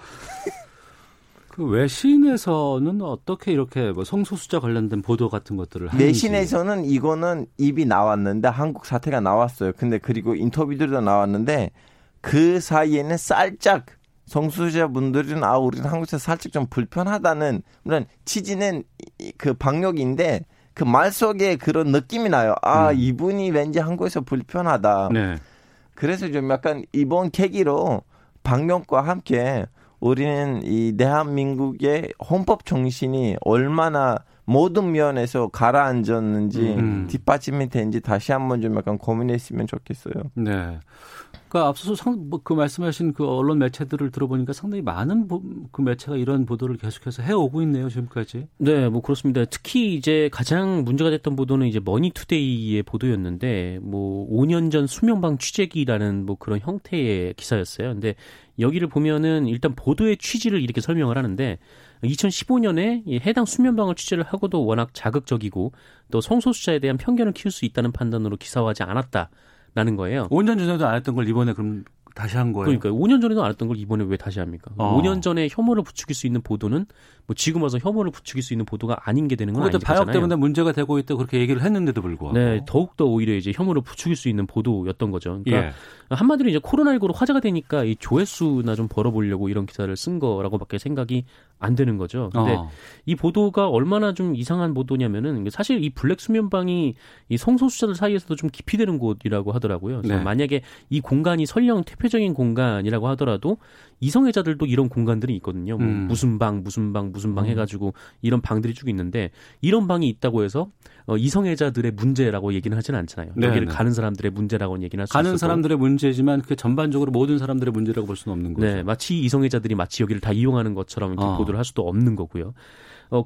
그 외신에서는 어떻게 이렇게 뭐 성소수자 관련된 보도 같은 것들을 하는지. 외신에서는 이거는 입이 나왔는데 한국 사태가 나왔어요. 근데 그리고 인터뷰들도 나왔는데 그 사이에는 살짝 성소수자분들은 우리는 한국에서 살짝 좀 불편하다는 물론 취지는 그 방역인데 그 말 속에 그런 느낌이 나요. 이분이 왠지 한국에서 불편하다. 네. 그래서 좀 약간 이번 계기로 방역과 함께 우리는 이 대한민국의 헌법 정신이 얼마나 모든 면에서 가라앉았는지 뒷받침이 된지 다시 한번 좀 약간 고민했으면 좋겠어요. 네. 그러니까 앞서서 그 말씀하신 그 언론 매체들을 들어보니까 상당히 많은 그 매체가 이런 보도를 계속해서 해오고 있네요, 지금까지. 네, 뭐 그렇습니다. 특히 이제 가장 문제가 됐던 보도는 이제 머니투데이의 보도였는데, 뭐 5년 전 수명방 취재기라는 뭐 그런 형태의 기사였어요. 근데 여기를 보면은 일단 보도의 취지를 이렇게 설명을 하는데, 2015년에 해당 수면방을 취재를 하고도 워낙 자극적이고 또 성소수자에 대한 편견을 키울 수 있다는 판단으로 기사화하지 않았다라는 거예요. 5년 전에도 안 했던 걸 이번에 그럼 다시 한 거예요? 그러니까요. 5년 전에도 안 했던 걸 이번에 왜 다시 합니까? 5년 전에 혐오를 부추길 수 있는 보도는 뭐 지금 와서 혐오를 부추길 수 있는 보도가 아닌 게 되는 건 아니잖아요. 그것도 반역 때문에 문제가 되고 있다고 그렇게 얘기를 했는데도 불구하고. 네. 더욱더 오히려 이제 혐오를 부추길 수 있는 보도였던 거죠. 그러니까 예. 한마디로 이제 코로나19로 화제가 되니까 이 조회수나 좀 벌어보려고 이런 기사를 쓴 거라고밖에 생각이 안 되는 거죠. 근데 이 보도가 얼마나 좀 이상한 보도냐면은 사실 이 블랙 수면방이 이 성소수자들 사이에서도 좀 기피되는 곳이라고 하더라고요. 그래서 네. 만약에 이 공간이 설령 대표적인 공간이라고 하더라도 이성애자들도 이런 공간들이 있거든요. 뭐 무슨 방 해가지고 이런 방들이 쭉 있는데 이런 방이 있다고 해서 이성애자들의 문제라고 얘기는 하진 않잖아요. 네, 여기를 가는 사람들의 문제라고는 얘기는 할 수 없고 가는 사람들의 문제지만 그게 전반적으로 모든 사람들의 문제라고 볼 수는 없는 거죠. 네, 마치 이성애자들이 마치 여기를 다 이용하는 것처럼 이렇게 보도를 할 수도 없는 거고요.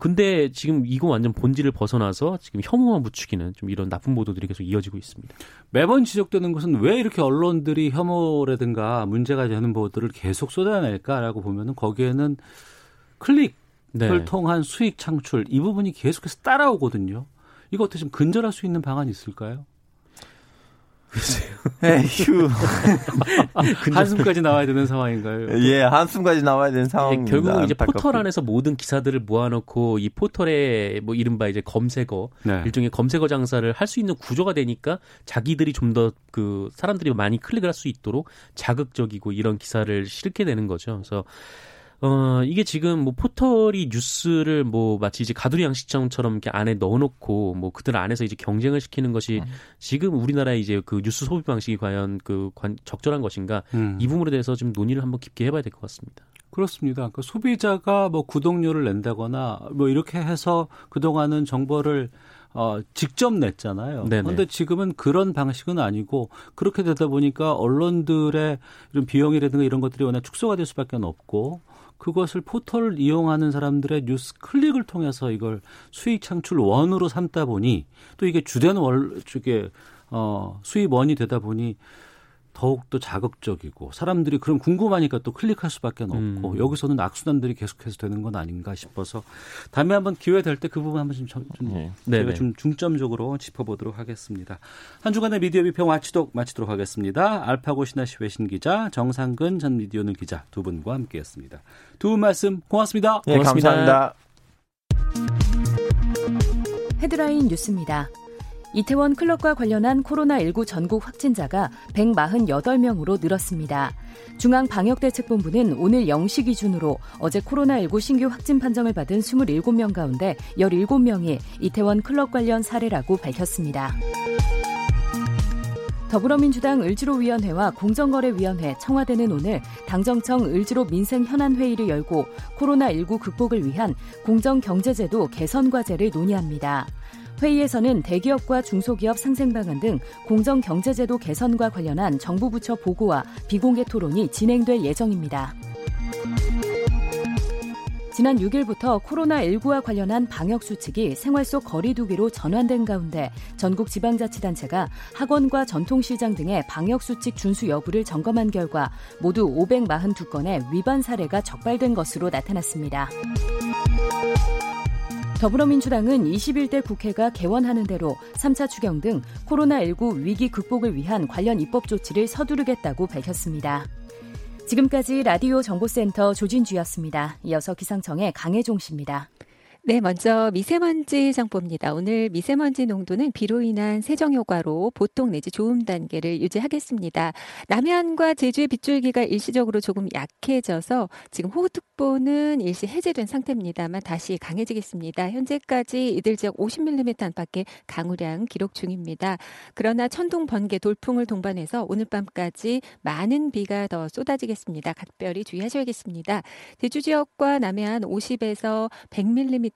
근데 지금 이거 완전 본질을 벗어나서 지금 혐오만 부추기는 좀 이런 나쁜 보도들이 계속 이어지고 있습니다. 매번 지적되는 것은 왜 이렇게 언론들이 혐오라든가 문제가 되는 보도를 계속 쏟아낼까라고 보면은 거기에는 클릭, 혈통한 수익 창출 이 부분이 계속해서 따라오거든요. 이거 어떻게 좀 근절할 수 있는 방안이 있을까요? 에휴. 한숨까지 나와야 되는 상황인가요? 예, 한숨까지 나와야 되는 상황입니다. 결국은 이제 포털 안에서 모든 기사들을 모아놓고 이 포털에 뭐 이른바 이제 검색어, 일종의 검색어 장사를 할 수 있는 구조가 되니까 자기들이 좀 더 그 사람들이 많이 클릭을 할 수 있도록 자극적이고 이런 기사를 실게 되는 거죠. 그래서 이게 지금 뭐 포털이 뉴스를 뭐 마치 이제 가두리 양식장처럼 이렇게 안에 넣어놓고 뭐 그들 안에서 이제 경쟁을 시키는 것이 지금 우리나라의 이제 그 뉴스 소비 방식이 과연 적절한 것인가 이 부분에 대해서 좀 논의를 한번 깊게 해봐야 될 것 같습니다. 그렇습니다. 그러니까 소비자가 뭐 구독료를 낸다거나 뭐 이렇게 해서 그동안은 정보를 직접 냈잖아요. 그런데 지금은 그런 방식은 아니고 그렇게 되다 보니까 언론들의 이런 비용이라든가 이런 것들이 워낙 축소가 될 수밖에 없고 그것을 포털을 이용하는 사람들의 뉴스 클릭을 통해서 이걸 수익 창출 원으로 삼다 보니 또 이게 주된 수입원이 되다 보니 더욱더 자극적이고 사람들이 그럼 궁금하니까 또 클릭할 수밖에 없고 여기서는 악순환들이 계속해서 되는 건 아닌가 싶어서 다음에 한번 기회 될 때 그 부분 한번 좀 중점적으로 짚어보도록 하겠습니다. 한 주간의 미디어 비평 와치독 마치도록 하겠습니다. 알파고 신하시 외신 기자 정상근 전 미디어는 기자 두 분과 함께했습니다. 두 분 말씀 고맙습니다. 네, 고맙습니다. 감사합니다. 헤드라인 뉴스입니다. 이태원 클럽과 관련한 코로나19 전국 확진자가 148명으로 늘었습니다. 중앙방역대책본부는 오늘 0시 기준으로 어제 코로나19 신규 확진 판정을 받은 27명 가운데 17명이 이태원 클럽 관련 사례라고 밝혔습니다. 더불어민주당 을지로위원회와 공정거래위원회, 청와대는 오늘 당정청 을지로 민생현안회의를 열고 코로나19 극복을 위한 공정경제제도 개선과제를 논의합니다. 회의에서는 대기업과 중소기업 상생 방안 등 공정경제제도 개선과 관련한 정부 부처 보고와 비공개 토론이 진행될 예정입니다. 지난 6일부터 코로나19와 관련한 방역수칙이 생활 속 거리 두기로 전환된 가운데 전국 지방자치단체가 학원과 전통시장 등의 방역수칙 준수 여부를 점검한 결과 모두 542건의 위반 사례가 적발된 것으로 나타났습니다. 더불어민주당은 21대 국회가 개원하는 대로 3차 추경 등 코로나19 위기 극복을 위한 관련 입법 조치를 서두르겠다고 밝혔습니다. 지금까지 라디오 정보센터 조진주였습니다. 이어서 기상청의 강혜종 씨입니다. 네, 먼저 미세먼지 정보입니다. 오늘 미세먼지 농도는 비로 인한 세정 효과로 보통 내지 좋음 단계를 유지하겠습니다. 남해안과 제주의 빗줄기가 일시적으로 조금 약해져서 지금 호우특보는 일시 해제된 상태입니다만 다시 강해지겠습니다. 현재까지 이들 지역 50mm 안팎의 강우량 기록 중입니다. 그러나 천둥, 번개, 돌풍을 동반해서 오늘 밤까지 많은 비가 더 쏟아지겠습니다. 각별히 주의하셔야겠습니다. 제주 지역과 남해안 50에서 100mm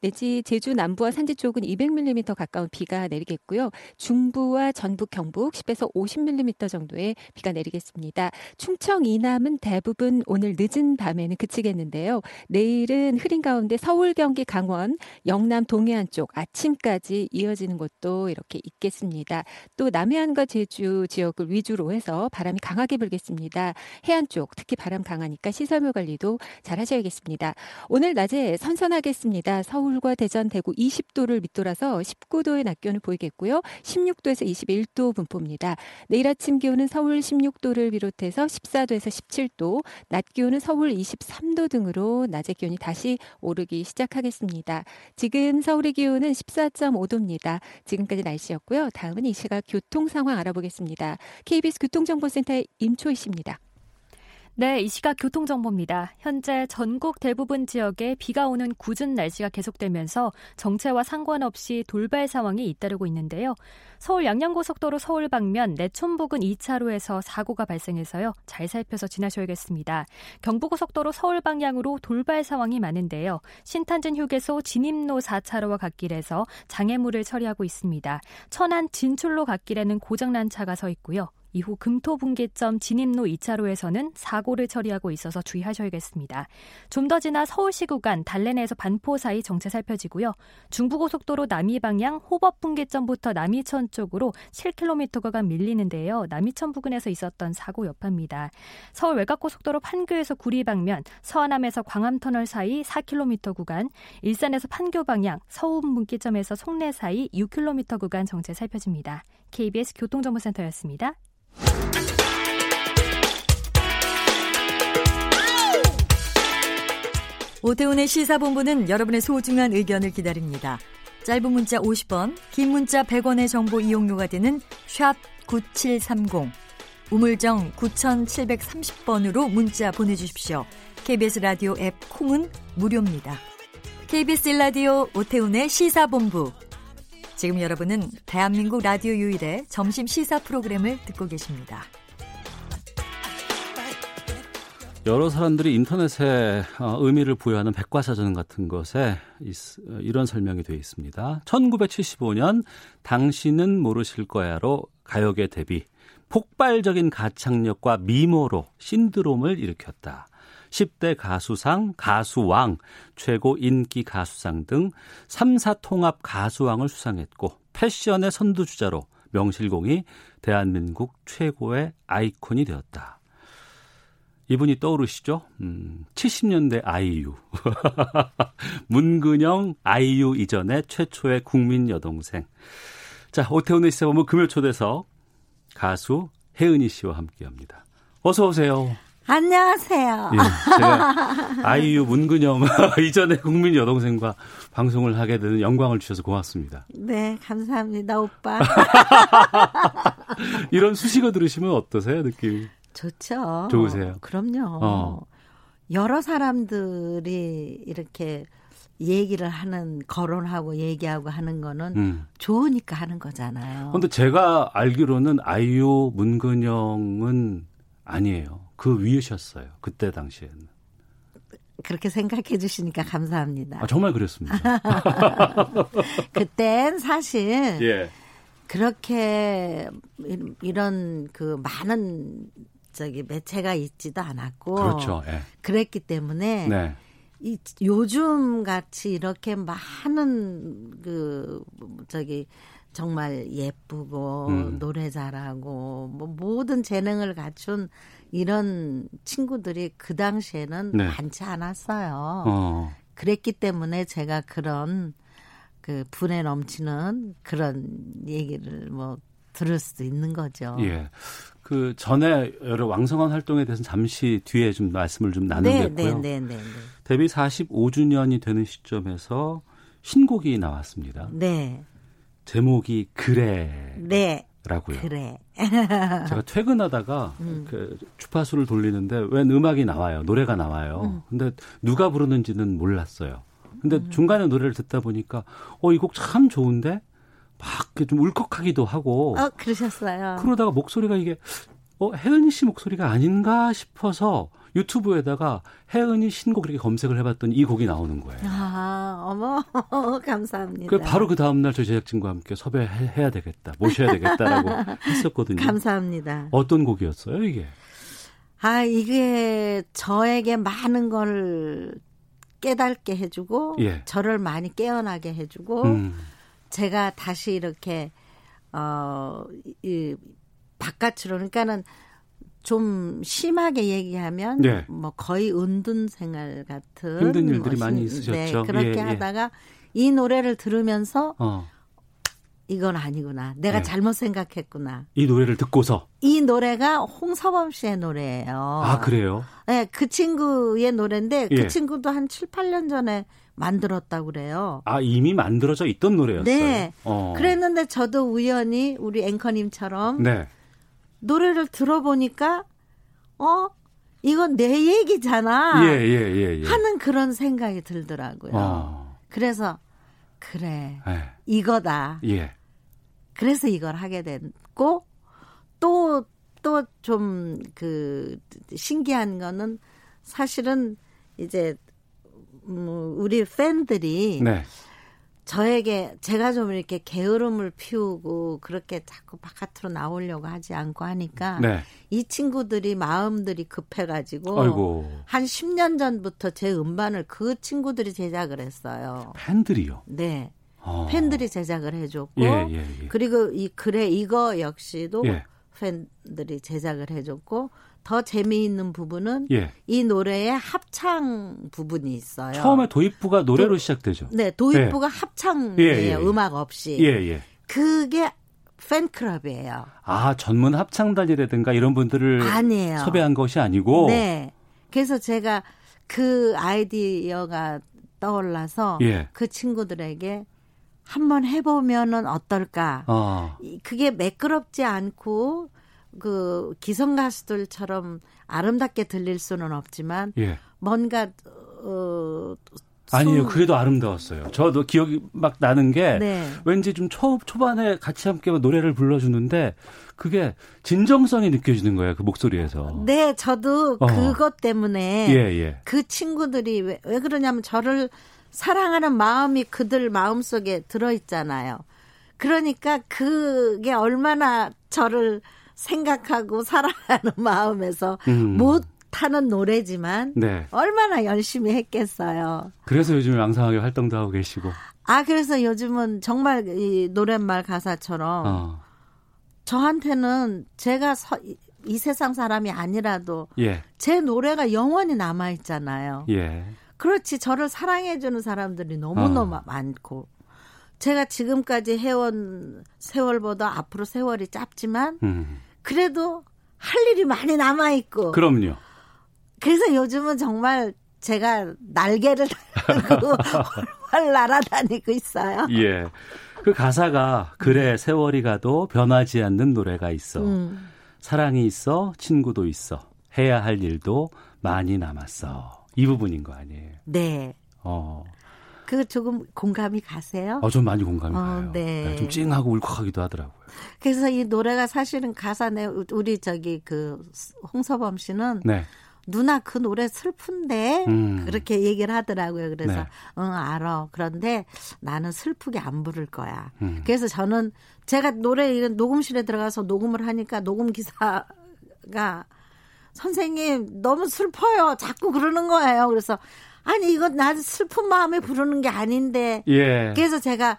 내지 제주 남부와 산지 쪽은 200mm 가까운 비가 내리겠고요. 중부와 전북, 경북 10에서 50mm 정도의 비가 내리겠습니다. 충청 이남은 대부분 오늘 늦은 밤에는 그치겠는데요. 내일은 흐린 가운데 서울, 경기, 강원, 영남 동해안 쪽 아침까지 이어지는 곳도 이렇게 있겠습니다. 또 남해안과 제주 지역을 위주로 해서 바람이 강하게 불겠습니다. 해안 쪽 특히 바람 강하니까 시설물 관리도 잘 하셔야겠습니다. 오늘 낮에 선선하겠습니다. 서울과 대전, 대구 20도를 밑돌아서 19도의 낮 기온을 보이겠고요. 16도에서 21도 분포입니다. 내일 아침 기온은 서울 16도를 비롯해서 14도에서 17도, 낮 기온은 서울 23도 등으로 낮의 기온이 다시 오르기 시작하겠습니다. 지금 서울의 기온은 14.5도입니다. 지금까지 날씨였고요. 다음은 이 시각 교통 상황 알아보겠습니다. KBS 교통정보센터의 임초희 씨입니다. 네, 이 시각 교통정보입니다. 현재 전국 대부분 지역에 비가 오는 궂은 날씨가 계속되면서 정체와 상관없이 돌발 상황이 잇따르고 있는데요. 서울 양양고속도로 서울 방면 내촌 부근 2차로에서 사고가 발생해서요. 잘 살펴서 지나셔야겠습니다. 경부고속도로 서울 방향으로 돌발 상황이 많은데요. 신탄진 휴게소 진입로 4차로와 갓길에서 장애물을 처리하고 있습니다. 천안 진출로 갓길에는 고장난 차가 서 있고요. 이후 금토분기점 진입로 2차로에서는 사고를 처리하고 있어서 주의하셔야겠습니다. 좀 더 지나 서울시 구간 달래내에서 반포 사이 정체 살펴지고요. 중부고속도로 남이방향 호법분기점부터 남이천 쪽으로 7km가 밀리는데요. 남이천 부근에서 있었던 사고 여파입니다. 서울 외곽고속도로 판교에서 구리방면, 서안암에서 광암터널 사이 4km 구간, 일산에서 판교방향, 서운분기점에서 송내 사이 6km 구간 정체 살펴집니다. KBS 교통정보센터였습니다. 오태훈의 시사본부는 여러분의 소중한 의견을 기다립니다. 짧은 문자 50원, 긴 문자 100원의 정보 이용료가 되는 샵 9730, 우물정 9730번으로 문자 보내주십시오. KBS 라디오 앱 콩은 무료입니다. KBS 라디오 오태훈의 시사본부. 지금 여러분은 대한민국 라디오 유일의 점심 시사 프로그램을 듣고 계십니다. 여러 사람들이 인터넷에 의미를 부여하는 백과사전 같은 것에 이런 설명이 되어 있습니다. 1975년 당신은 모르실 거야로 가요계 데뷔, 폭발적인 가창력과 미모로 신드롬을 일으켰다. 10대 가수상, 가수왕, 최고 인기 가수상 등 3사통합 가수왕을 수상했고 패션의 선두주자로 명실공히 대한민국 최고의 아이콘이 되었다. 이분이 떠오르시죠? 70년대 아이유. 문근영 아이유 이전의 최초의 국민 여동생. 자, 오태훈의 시사본부 금요초대석 가수 혜은이 씨와 함께합니다. 어서 오세요. 안녕하세요. 예, 제가 아이유 문근영 이전에 국민여동생과 방송을 하게 되는 영광을 주셔서 고맙습니다. 네, 감사합니다, 오빠. 이런 수식어 들으시면 어떠세요, 느낌? 좋죠. 좋으세요? 그럼요. 여러 사람들이 이렇게 얘기를 하는, 거론하고 얘기하고 하는 거는 좋으니까 하는 거잖아요. 그런데 제가 알기로는 아이유 문근영은 아니에요. 그 위이셨어요. 그때 당시에는. 그렇게 생각해 주시니까 감사합니다. 아, 정말 그랬습니다. 그땐 사실 예. 그렇게 이런 그 많은 저기 매체가 있지도 않았고 그렇죠. 예. 그랬기 때문에 네. 이 요즘 같이 이렇게 많은 그 저기 정말 예쁘고 노래 잘하고 뭐 모든 재능을 갖춘 이런 친구들이 그 당시에는 네. 많지 않았어요. 그랬기 때문에 제가 그런 그 분에 넘치는 그런 얘기를 뭐 들을 수도 있는 거죠. 예. 그 전에 여러 왕성한 활동에 대해서는 잠시 뒤에 좀 말씀을 좀 나누겠고요. 네. 데뷔 45주년이 되는 시점에서 신곡이 나왔습니다. 네. 제목이 그래라고요. 네. 그래. 제가 퇴근하다가 그 주파수를 돌리는데 웬 음악이 나와요. 노래가 나와요. 근데 누가 부르는지는 몰랐어요. 근데 중간에 노래를 듣다 보니까 이 곡 참 좋은데 막 좀 울컥하기도 하고. 그러셨어요. 그러다가 목소리가 이게 혜은이 씨 목소리가 아닌가 싶어서 유튜브에다가 혜은이 신곡 이렇게 검색을 해봤더니 이 곡이 나오는 거예요. 어머, 감사합니다. 그래서 바로 그 다음날 저희 제작진과 함께 섭외해야 되겠다, 모셔야 되겠다라고 했었거든요. 감사합니다. 어떤 곡이었어요, 이게? 이게 저에게 많은 걸 깨닫게 해주고 예. 저를 많이 깨어나게 해주고 제가 다시 이렇게 바깥으로 그러니까는 좀 심하게 얘기하면 네. 뭐 거의 은둔 생활 같은 힘든 일들이 많이 있으셨죠. 네, 그렇게 하다가 이 노래를 들으면서 이건 아니구나. 내가 잘못 생각했구나. 이 노래를 듣고서. 이 노래가 홍서범 씨의 노래예요. 그래요? 네, 그 친구의 노래인데 그 친구도 한 7, 8년 전에 만들었다고 그래요. 이미 만들어져 있던 노래였어요? 네. 그랬는데 저도 우연히 우리 앵커님처럼 네. 노래를 들어보니까 이건 내 얘기잖아 하는 그런 생각이 들더라고요. 그래서 그래 이거다. 그래서 이걸 하게 됐고 또 좀 그 신기한 거는 사실은 이제 우리 팬들이 네. 저에게 제가 좀 이렇게 게으름을 피우고 그렇게 자꾸 바깥으로 나오려고 하지 않고 하니까 네. 이 친구들이 마음들이 급해가지고 한 10년 전부터 제 음반을 그 친구들이 제작을 했어요. 팬들이요? 네. 팬들이 제작을 해줬고 그리고 이 그래 이거 역시도 팬들이 제작을 해줬고 더 재미있는 부분은 이 노래의 합창 부분이 있어요. 처음에 도입부가 노래로 시작되죠. 네, 도입부가 합창이에요. 음악 없이. 그게 팬클럽이에요. 전문 합창단이라든가 이런 분들을 아니에요. 섭외한 것이 아니고. 네. 그래서 제가 그 아이디어가 떠올라서 그 친구들에게 한번 해보면은 어떨까. 그게 매끄럽지 않고 그 기성 가수들처럼 아름답게 들릴 수는 없지만 뭔가 아니에요. 그래도 아름다웠어요. 저도 기억이 막 나는 게 왠지 좀 초반에 같이 함께 노래를 불러주는데 그게 진정성이 느껴지는 거예요. 그 목소리에서. 네. 저도 그것 때문에 그 친구들이 왜 그러냐면 저를 사랑하는 마음이 그들 마음속에 들어있잖아요. 그러니까 그게 얼마나 저를 생각하고 사랑하는 마음에서 못하는 노래지만 얼마나 열심히 했겠어요. 그래서 요즘에 왕성하게 활동도 하고 계시고. 그래서 요즘은 정말 이 노랫말 가사처럼 저한테는 제가 이 세상 사람이 아니라도 제 노래가 영원히 남아있잖아요. 그렇지 저를 사랑해주는 사람들이 너무너무 많고 제가 지금까지 해온 세월보다 앞으로 세월이 짧지만 그래도 할 일이 많이 남아있고. 그럼요. 그래서 요즘은 정말 제가 날개를 달고 활활 날아다니고 있어요. 예. 그 가사가 그래 세월이 가도 변하지 않는 노래가 있어. 사랑이 있어 친구도 있어 해야 할 일도 많이 남았어. 이 부분인 거 아니에요? 네. 그 조금 공감이 가세요? 좀 많이 공감이 가요. 네. 네, 좀 찡하고 울컥하기도 하더라고요. 그래서 이 노래가 사실은 가사 내 우리 저기 그 홍서범 씨는 네. 누나 그 노래 슬픈데 그렇게 얘기를 하더라고요. 그래서 네. 응 알아. 그런데 나는 슬프게 안 부를 거야. 그래서 저는 제가 노래 녹음실에 들어가서 녹음을 하니까 녹음 기사가 선생님 너무 슬퍼요. 자꾸 그러는 거예요. 그래서 아니 이건 난 슬픈 마음에 부르는 게 아닌데. 예. 그래서 제가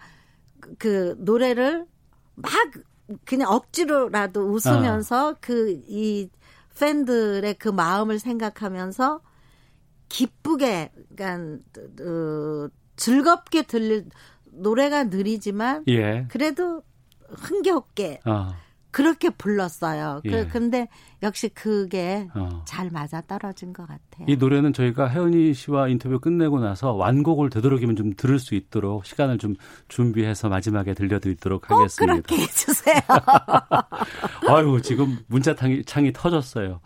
그 노래를 막 그냥 억지로라도 웃으면서 그 이 팬들의 그 마음을 생각하면서 기쁘게, 그러니까 즐겁게 들릴 노래가 느리지만 예. 그래도 흥겹게 그렇게 불렀어요. 그런데 예. 역시 그게 잘 맞아 떨어진 것 같아요. 이 노래는 저희가 혜은이 씨와 인터뷰 끝내고 나서 완곡을 되도록이면 좀 들을 수 있도록 시간을 좀 준비해서 마지막에 들려드리도록 하겠습니다. 꼭 그렇게 해주세요. 아유 지금 문자창이 터졌어요.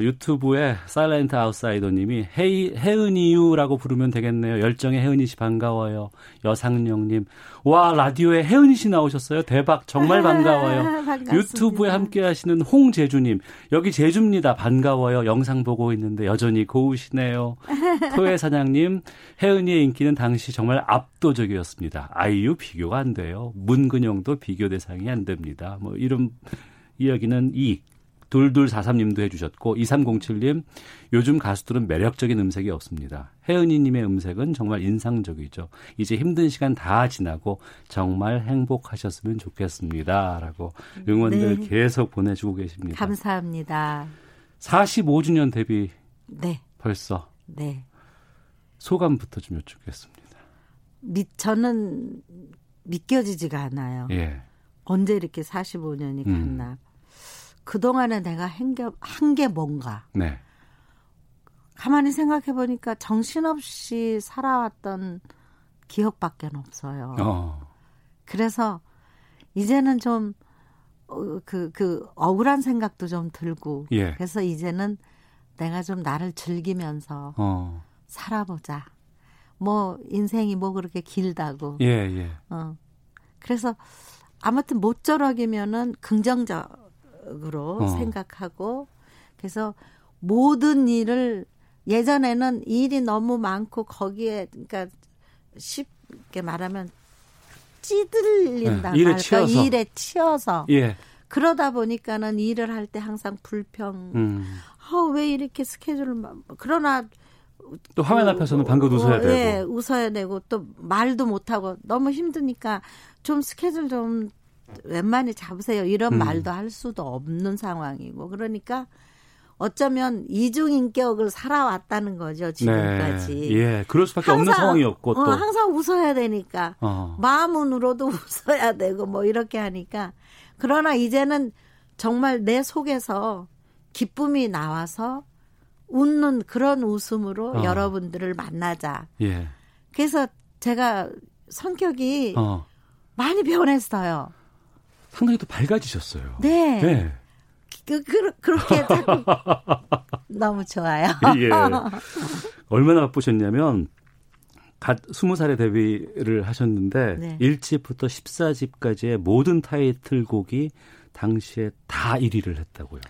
유튜브에 사일런트 아웃사이더님이 혜은이유라고 부르면 되겠네요. 열정의 혜은이 씨 반가워요. 여상영님 와 라디오에 혜은이 씨 나오셨어요. 대박 정말 반가워요. 반갑습니다. 유튜브에 함께하시는 홍재주님 여기 제주입니다. 반가워요. 영상 보고 있는데 여전히 고우시네요. 토해 사장님, 혜은이의 인기는 당시 정말 압도적이었습니다. 아이유 비교가 안 돼요. 문근영도 비교 대상이 안 됩니다. 뭐 이런 이야기는 이 2243님도 해주셨고 2307님, 요즘 가수들은 매력적인 음색이 없습니다. 혜은이님의 음색은 정말 인상적이죠. 이제 힘든 시간 다 지나고 정말 행복하셨으면 좋겠습니다. 라고 응원들 네. 계속 보내주고 계십니다. 감사합니다. 45주년 데뷔 네. 벌써 네. 소감부터 좀 여쭙겠습니다. 저는 믿겨지지가 않아요. 예. 언제 이렇게 45년이 갔나. 그동안에 내가 한 게 뭔가. 네. 가만히 생각해 보니까 정신없이 살아왔던 기억밖에 없어요. 그래서 이제는 좀 억울한 생각도 좀 들고. 예. 그래서 이제는 내가 좀 나를 즐기면서 살아보자. 뭐 인생이 뭐 그렇게 길다고. 예, 예. 그래서 아무튼 모쪼록이면은 긍정적. 으로 생각하고 그래서 모든 일을 예전에는 일이 너무 많고 거기에 그러니까 쉽게 말하면 찌들린다 네, 일에 치여서 예. 그러다 보니까는 일을 할 때 항상 불평 왜 이렇게 스케줄을 그러나 또 화면 앞에서는 방긋 웃어야 되고 예, 웃어야 되고 또 말도 못하고 너무 힘드니까 좀 스케줄 좀 웬만히 잡으세요. 이런 말도 할 수도 없는 상황이고. 그러니까 어쩌면 이중인격을 살아왔다는 거죠. 지금까지. 네. 예, 그럴 수밖에 항상, 없는 상황이었고. 또. 항상 웃어야 되니까. 마음으로도 웃어야 되고 뭐 이렇게 하니까. 그러나 이제는 정말 내 속에서 기쁨이 나와서 웃는 그런 웃음으로 여러분들을 만나자. 예. 그래서 제가 성격이 많이 변했어요. 상당히 또 밝아지셨어요. 네. 네. 그렇게 자꾸 너무 좋아요. 예. 얼마나 바쁘셨냐면 갓 20살에 데뷔를 하셨는데 네. 1집부터 14집까지의 모든 타이틀곡이 당시에 다 1위를 했다고요.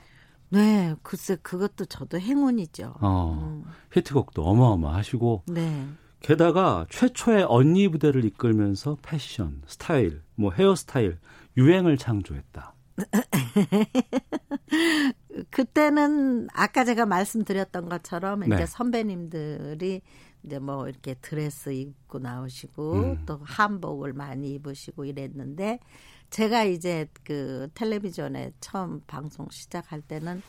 네. 글쎄 그것도 저도 행운이죠. 히트곡도 어마어마하시고 네. 게다가 최초의 언니 부대를 이끌면서 패션, 스타일, 뭐 헤어스타일, 유행을 창조했다. 그때는 아까 제가 말씀드렸던 것처럼 네. 이제 선배님들이 이제 뭐 이렇게 드레스 입고 나오시고 또 한복을 많이 입으시고 이랬는데 제가 이제 그 텔레비전에 처음 방송 시작할 때는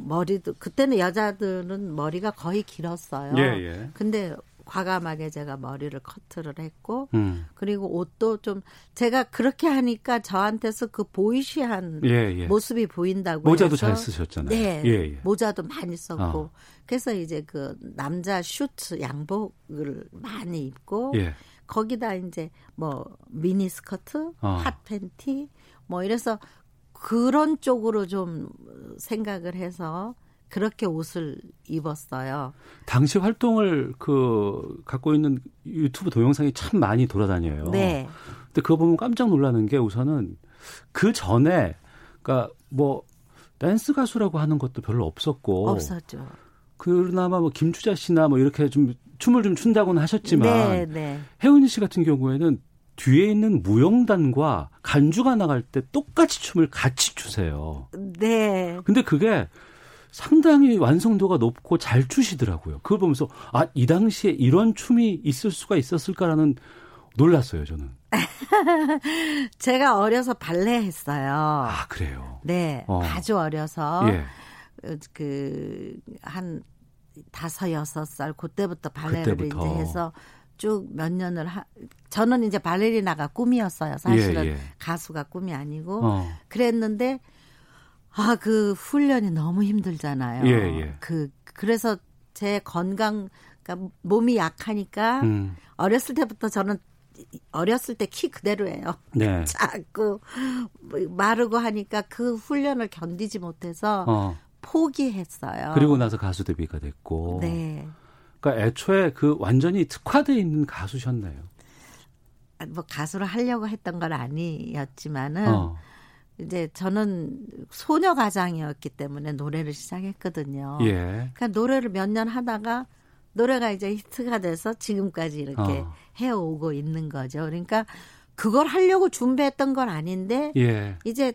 머리도 그때는 여자들은 머리가 거의 길었어요. 예, 예. 근데 과감하게 제가 머리를 커트를 했고 그리고 옷도 좀 제가 그렇게 하니까 저한테서 그 보이시한 모습이 보인다고 모자도 해서. 잘 쓰셨잖아요. 네. 예, 예. 모자도 많이 썼고 그래서 이제 그 남자 슈트 양복을 많이 입고 거기다 이제 뭐 미니스커트, 핫팬티 뭐 이래서 그런 쪽으로 좀 생각을 해서 그렇게 옷을 입었어요. 당시 활동을 그 갖고 있는 유튜브 동영상이 참 많이 돌아다녀요. 네. 근데 그거 보면 깜짝 놀라는 게 우선은 그 전에 그러니까 뭐 댄스 가수라고 하는 것도 별로 없었고 없었죠. 그나마 뭐 김추자 씨나 뭐 이렇게 좀 춤을 좀 춘다고는 하셨지만 네, 네. 혜은이 씨 같은 경우에는 뒤에 있는 무용단과 간주가 나갈 때 똑같이 춤을 같이 추세요. 네. 근데 그게 상당히 완성도가 높고 잘 추시더라고요. 그걸 보면서 아, 이 당시에 이런 춤이 있을 수가 있었을까라는 놀랐어요, 저는. 제가 어려서 발레 했어요. 아, 그래요? 네, 아주 어려서 그 한 5, 6살 그때부터 발레를 그때부터. 이제 해서 쭉 몇 년을 저는 이제 발레리나가 꿈이었어요. 사실은 가수가 꿈이 아니고 그랬는데 아, 그 훈련이 너무 힘들잖아요. 그래서 제 건강, 그러니까 몸이 약하니까 어렸을 때부터 저는 어렸을 때 키 그대로예요. 네. 작고 마르고 하니까 그 훈련을 견디지 못해서 포기했어요. 그리고 나서 가수 데뷔가 됐고. 네. 그러니까 애초에 그 완전히 특화되어 있는 가수셨네요. 뭐 가수를 하려고 했던 건 아니었지만은. 이제 저는 소녀 가장이었기 때문에 노래를 시작했거든요. 그러니까 노래를 몇 년 하다가 노래가 이제 히트가 돼서 지금까지 이렇게 해오고 있는 거죠. 그러니까 그걸 하려고 준비했던 건 아닌데 이제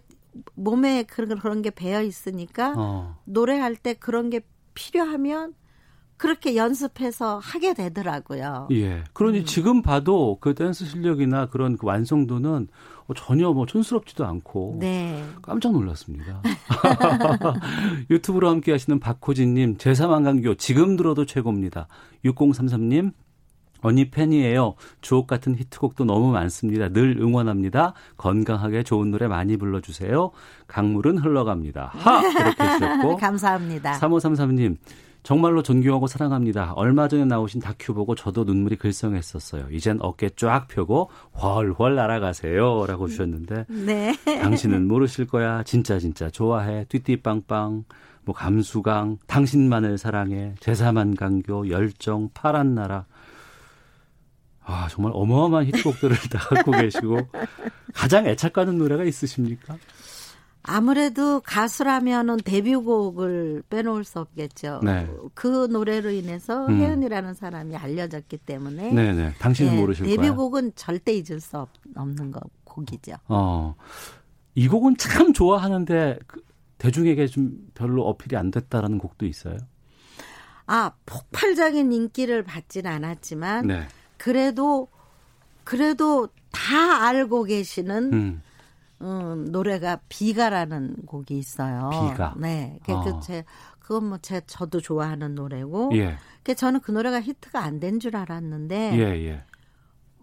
몸에 그런 게 배어 있으니까 노래할 때 그런 게 필요하면 그렇게 연습해서 하게 되더라고요. 예. 그러니 지금 봐도 그 댄스 실력이나 그런 그 완성도는 전혀 뭐 촌스럽지도 않고 네. 깜짝 놀랐습니다. 유튜브로 함께 하시는 박호진님, 제3한강교 지금 들어도 최고입니다. 6033님, 언니 팬이에요. 주옥 같은 히트곡도 너무 많습니다. 늘 응원합니다. 건강하게 좋은 노래 많이 불러주세요. 강물은 흘러갑니다. 하! 이렇게 해주셨고 감사합니다. 3533님. 정말로 존경하고 사랑합니다. 얼마 전에 나오신 다큐 보고 저도 눈물이 글썽했었어요. 이젠 어깨 쫙 펴고 훨훨 날아가세요. 라고 주셨는데 네. 당신은 모르실 거야. 진짜 진짜 좋아해. 띠띠빵빵, 뭐 감수강, 당신만을 사랑해, 제3한강교, 열정, 파란 나라. 아, 정말 어마어마한 히트곡들을 다 갖고 계시고 가장 애착가는 노래가 있으십니까? 아무래도 가수라면은 데뷔곡을 빼놓을 수 없겠죠. 네. 그 노래로 인해서 혜은이라는 사람이 알려졌기 때문에. 네네. 당신은 모르실 거야. 데뷔곡은 절대 잊을 수 없는 곡이죠. 이 곡은 참 좋아하는데 대중에게 좀 별로 어필이 안 됐다라는 곡도 있어요? 아, 폭발적인 인기를 받진 않았지만 네. 그래도 다 알고 계시는. 노래가 비가라는 곡이 있어요. 비가. 네, 그건 저도 좋아하는 노래고. 그 저는 그 노래가 히트가 안 된 줄 알았는데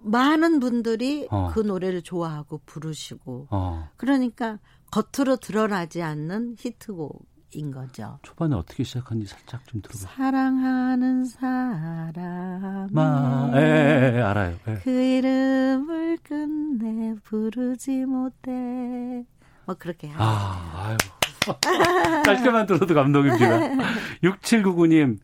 많은 분들이 그 노래를 좋아하고 부르시고. 그러니까 겉으로 드러나지 않는 히트곡인 거죠. 초반에 어떻게 시작한지 살짝 좀 들어봐. 사랑하는 사람. 알아요. 에. 그 이름을 끝내 부르지 못해. 뭐 그렇게 하죠. 짧게만 들어도 감동입니다. 6799님.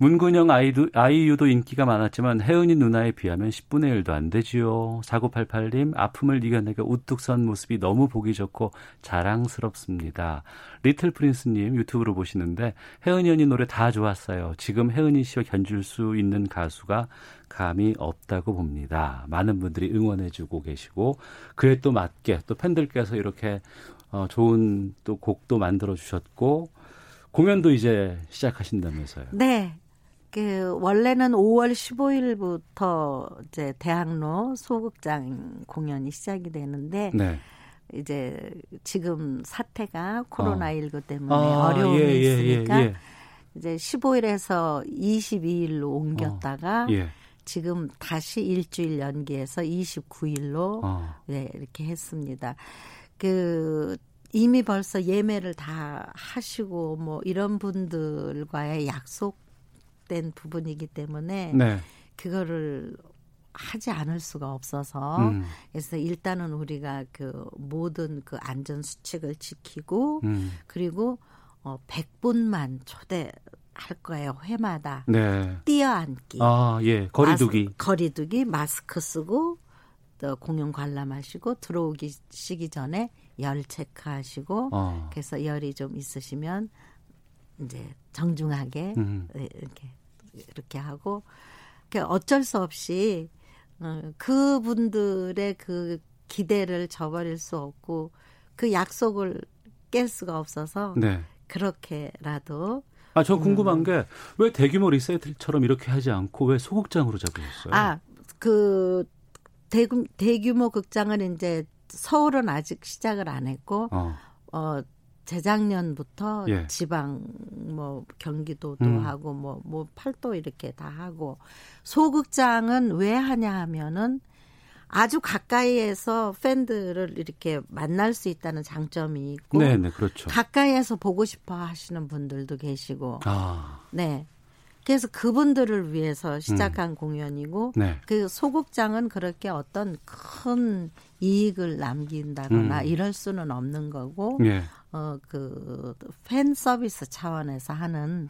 문근영 아이유도 인기가 많았지만 혜은이 누나에 비하면 10분의 1도 안 되지요. 4988님, 아픔을 이겨내게 우뚝 선 모습이 너무 보기 좋고 자랑스럽습니다. 리틀 프린스님, 유튜브로 보시는데 혜은이 언니 노래 다 좋았어요. 지금 혜은이 씨와 견줄 수 있는 가수가 감이 없다고 봅니다. 많은 분들이 응원해주고 계시고 그에 또 맞게 또 팬들께서 이렇게 좋은 또 곡도 만들어주셨고 공연도 이제 시작하신다면서요. 네. 그 원래는 5월 15일부터 이제 대학로 소극장 공연이 시작이 되는데 네. 이제 지금 사태가 코로나19 때문에 어려움이 있으니까 이제 15일에서 22일로 옮겼다가 지금 다시 일주일 연기해서 29일로 네, 이렇게 했습니다. 그 이미 벌써 예매를 다 하시고 뭐 이런 분들과의 약속된 부분이기 때문에 네. 그거를 하지 않을 수가 없어서 그래서 일단은 우리가 그 모든 그 안전 수칙을 지키고 그리고 100분만 초대할 거예요. 회마다 네. 뛰어앉기, 예, 거리두기, 마스크 쓰고 또 공연 관람하시고 들어오기 시기 전에 열 체크하시고 그래서 열이 좀 있으시면 이제 정중하게 이렇게 하고 그러니까 어쩔 수 없이. 그분들의 그 기대를 저버릴 수 없고 그 약속을 깰 수가 없어서 네. 그렇게라도 저 궁금한 게 왜 대규모 리사이틀처럼 이렇게 하지 않고 왜 소극장으로 잡으셨어요? 그 대규모 극장은 이제 서울은 아직 시작을 안 했고 재작년부터 예. 지방 뭐 경기도도 하고 뭐 팔도 이렇게 다 하고 소극장은 왜 하냐 하면은 아주 가까이에서 팬들을 이렇게 만날 수 있다는 장점이 있고 네네, 그렇죠. 가까이에서 보고 싶어 하시는 분들도 계시고 네. 그래서 그분들을 위해서 시작한 공연이고 네. 그 소극장은 그렇게 어떤 큰 이익을 남긴다거나 이럴 수는 없는 거고 예. 그 팬 서비스 차원에서 하는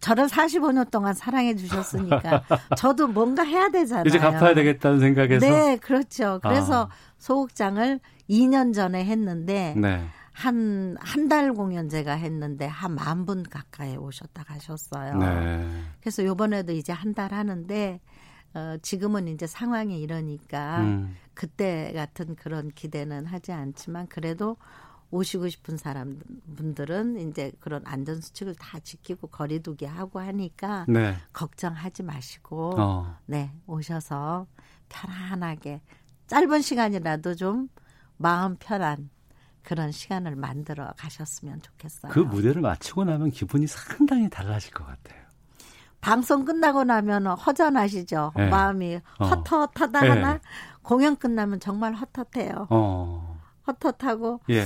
저를 45년 동안 사랑해 주셨으니까 저도 뭔가 해야 되잖아요. 이제 갚아야 되겠다는 생각에서. 네, 그렇죠. 그래서 소극장을 2년 전에 했는데 네. 한 달 공연 제가 했는데 한 10,000분 가까이 오셨다 가셨어요. 네. 그래서 이번에도 이제 한 달 하는데 지금은 이제 상황이 이러니까 그때 같은 그런 기대는 하지 않지만 그래도 오시고 싶은 분들은 이제 그런 안전수칙을 다 지키고 거리두기 하고 하니까 네. 걱정하지 마시고 네, 오셔서 편안하게 짧은 시간이라도 좀 마음 편한 그런 시간을 만들어 가셨으면 좋겠어요. 그 무대를 마치고 나면 기분이 상당히 달라질 것 같아요. 방송 끝나고 나면 허전하시죠. 네. 마음이 헛헛하다 하나 네. 공연 끝나면 정말 헛헛해요. 헛헛하고 예.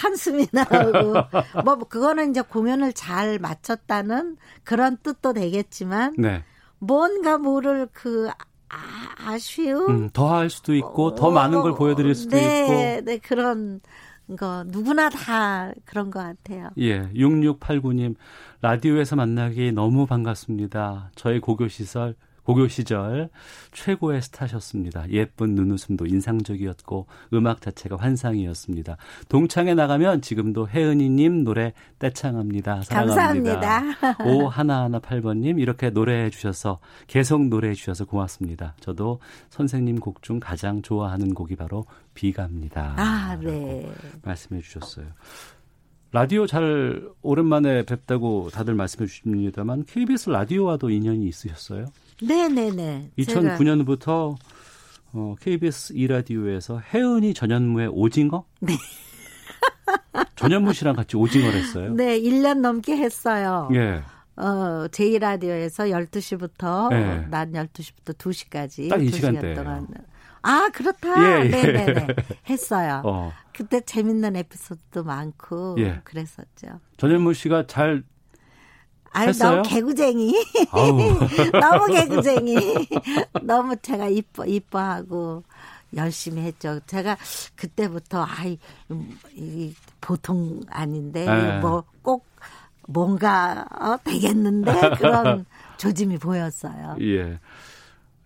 한숨이 나오고 뭐 그거는 이제 공연을 잘 마쳤다는 그런 뜻도 되겠지만 네. 뭔가 모를 그 아쉬움 더할 수도 있고 더 많은 걸 보여드릴 수도 네, 있고 네 그런 거 누구나 다 그런 것 같아요. 예, 6689님 라디오에서 만나기 너무 반갑습니다. 저의 고교 시절 최고의 스타셨습니다. 예쁜 눈웃음도 인상적이었고 음악 자체가 환상이었습니다. 동창에 나가면 지금도 혜은이님 노래 떼창합니다. 사랑합니다. 감사합니다. 5118번님 이렇게 노래해 주셔서 계속 노래해 주셔서 고맙습니다. 저도 선생님 곡 중 가장 좋아하는 곡이 바로 비가입니다. 네. 말씀해 주셨어요. 라디오 잘 오랜만에 뵙다고 다들 말씀해 주십니다만 KBS 라디오와도 인연이 있으셨어요? 네네네. 2009년부터 KBS 2라디오에서 혜은이 전현무의 오징어? 네. 전현무 씨랑 같이 오징어를 했어요? 네. 1년 넘게 했어요. 예. 제2라디오에서 12시부터 예. 낮 12시부터 2시까지. 딱 이 시간대예요. 2시간 동안. 그렇다. 예, 예. 네네네. 했어요. 그때 재밌는 에피소드도 많고 예. 그랬었죠. 전현무 씨가 잘 했어요? 너무 개구쟁이. 너무 제가 이뻐하고 열심히 했죠. 제가 그때부터 이 보통 아닌데 뭐 꼭 뭔가 되겠는데 그런 조짐이 보였어요. 예.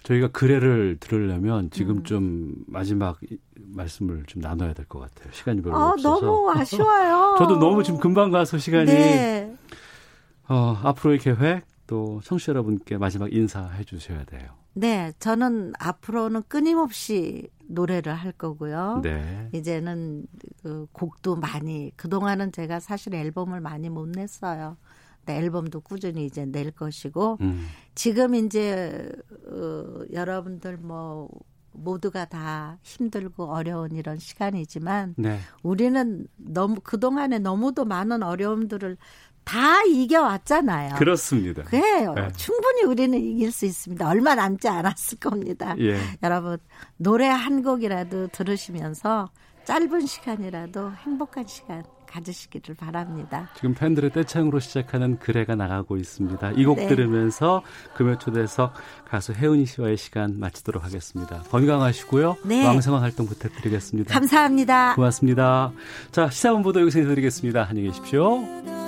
저희가 글애를 들으려면 지금 좀 마지막 말씀을 좀 나눠야 될 것 같아요. 시간이 별로 없어서. 너무 아쉬워요. 저도 너무 지금 금방 가서 시간이. 네. 앞으로의 계획 또 청취자 여러분께 마지막 인사해 주셔야 돼요. 네. 저는 앞으로는 끊임없이 노래를 할 거고요. 네. 이제는 그 곡도 많이 그동안은 제가 사실 앨범을 많이 못 냈어요. 앨범도 꾸준히 이제 낼 것이고 지금 이제 여러분들 뭐 모두가 다 힘들고 어려운 이런 시간이지만 네. 우리는 너무 그동안에 너무도 많은 어려움들을 다 이겨왔잖아요. 그렇습니다. 그래요. 네. 충분히 우리는 이길 수 있습니다. 얼마 남지 않았을 겁니다. 예. 여러분 노래 한 곡이라도 들으시면서 짧은 시간이라도 행복한 시간 가지시기를 바랍니다. 지금 팬들의 떼창으로 시작하는 그래가 나가고 있습니다. 이 곡 네. 들으면서 금요초대석 가수 혜은이 씨와의 시간 마치도록 하겠습니다. 건강하시고요. 네. 왕성한 활동 부탁드리겠습니다. 감사합니다. 고맙습니다. 자, 시사본부도 여기서 인사드리겠습니다. 안녕히 계십시오.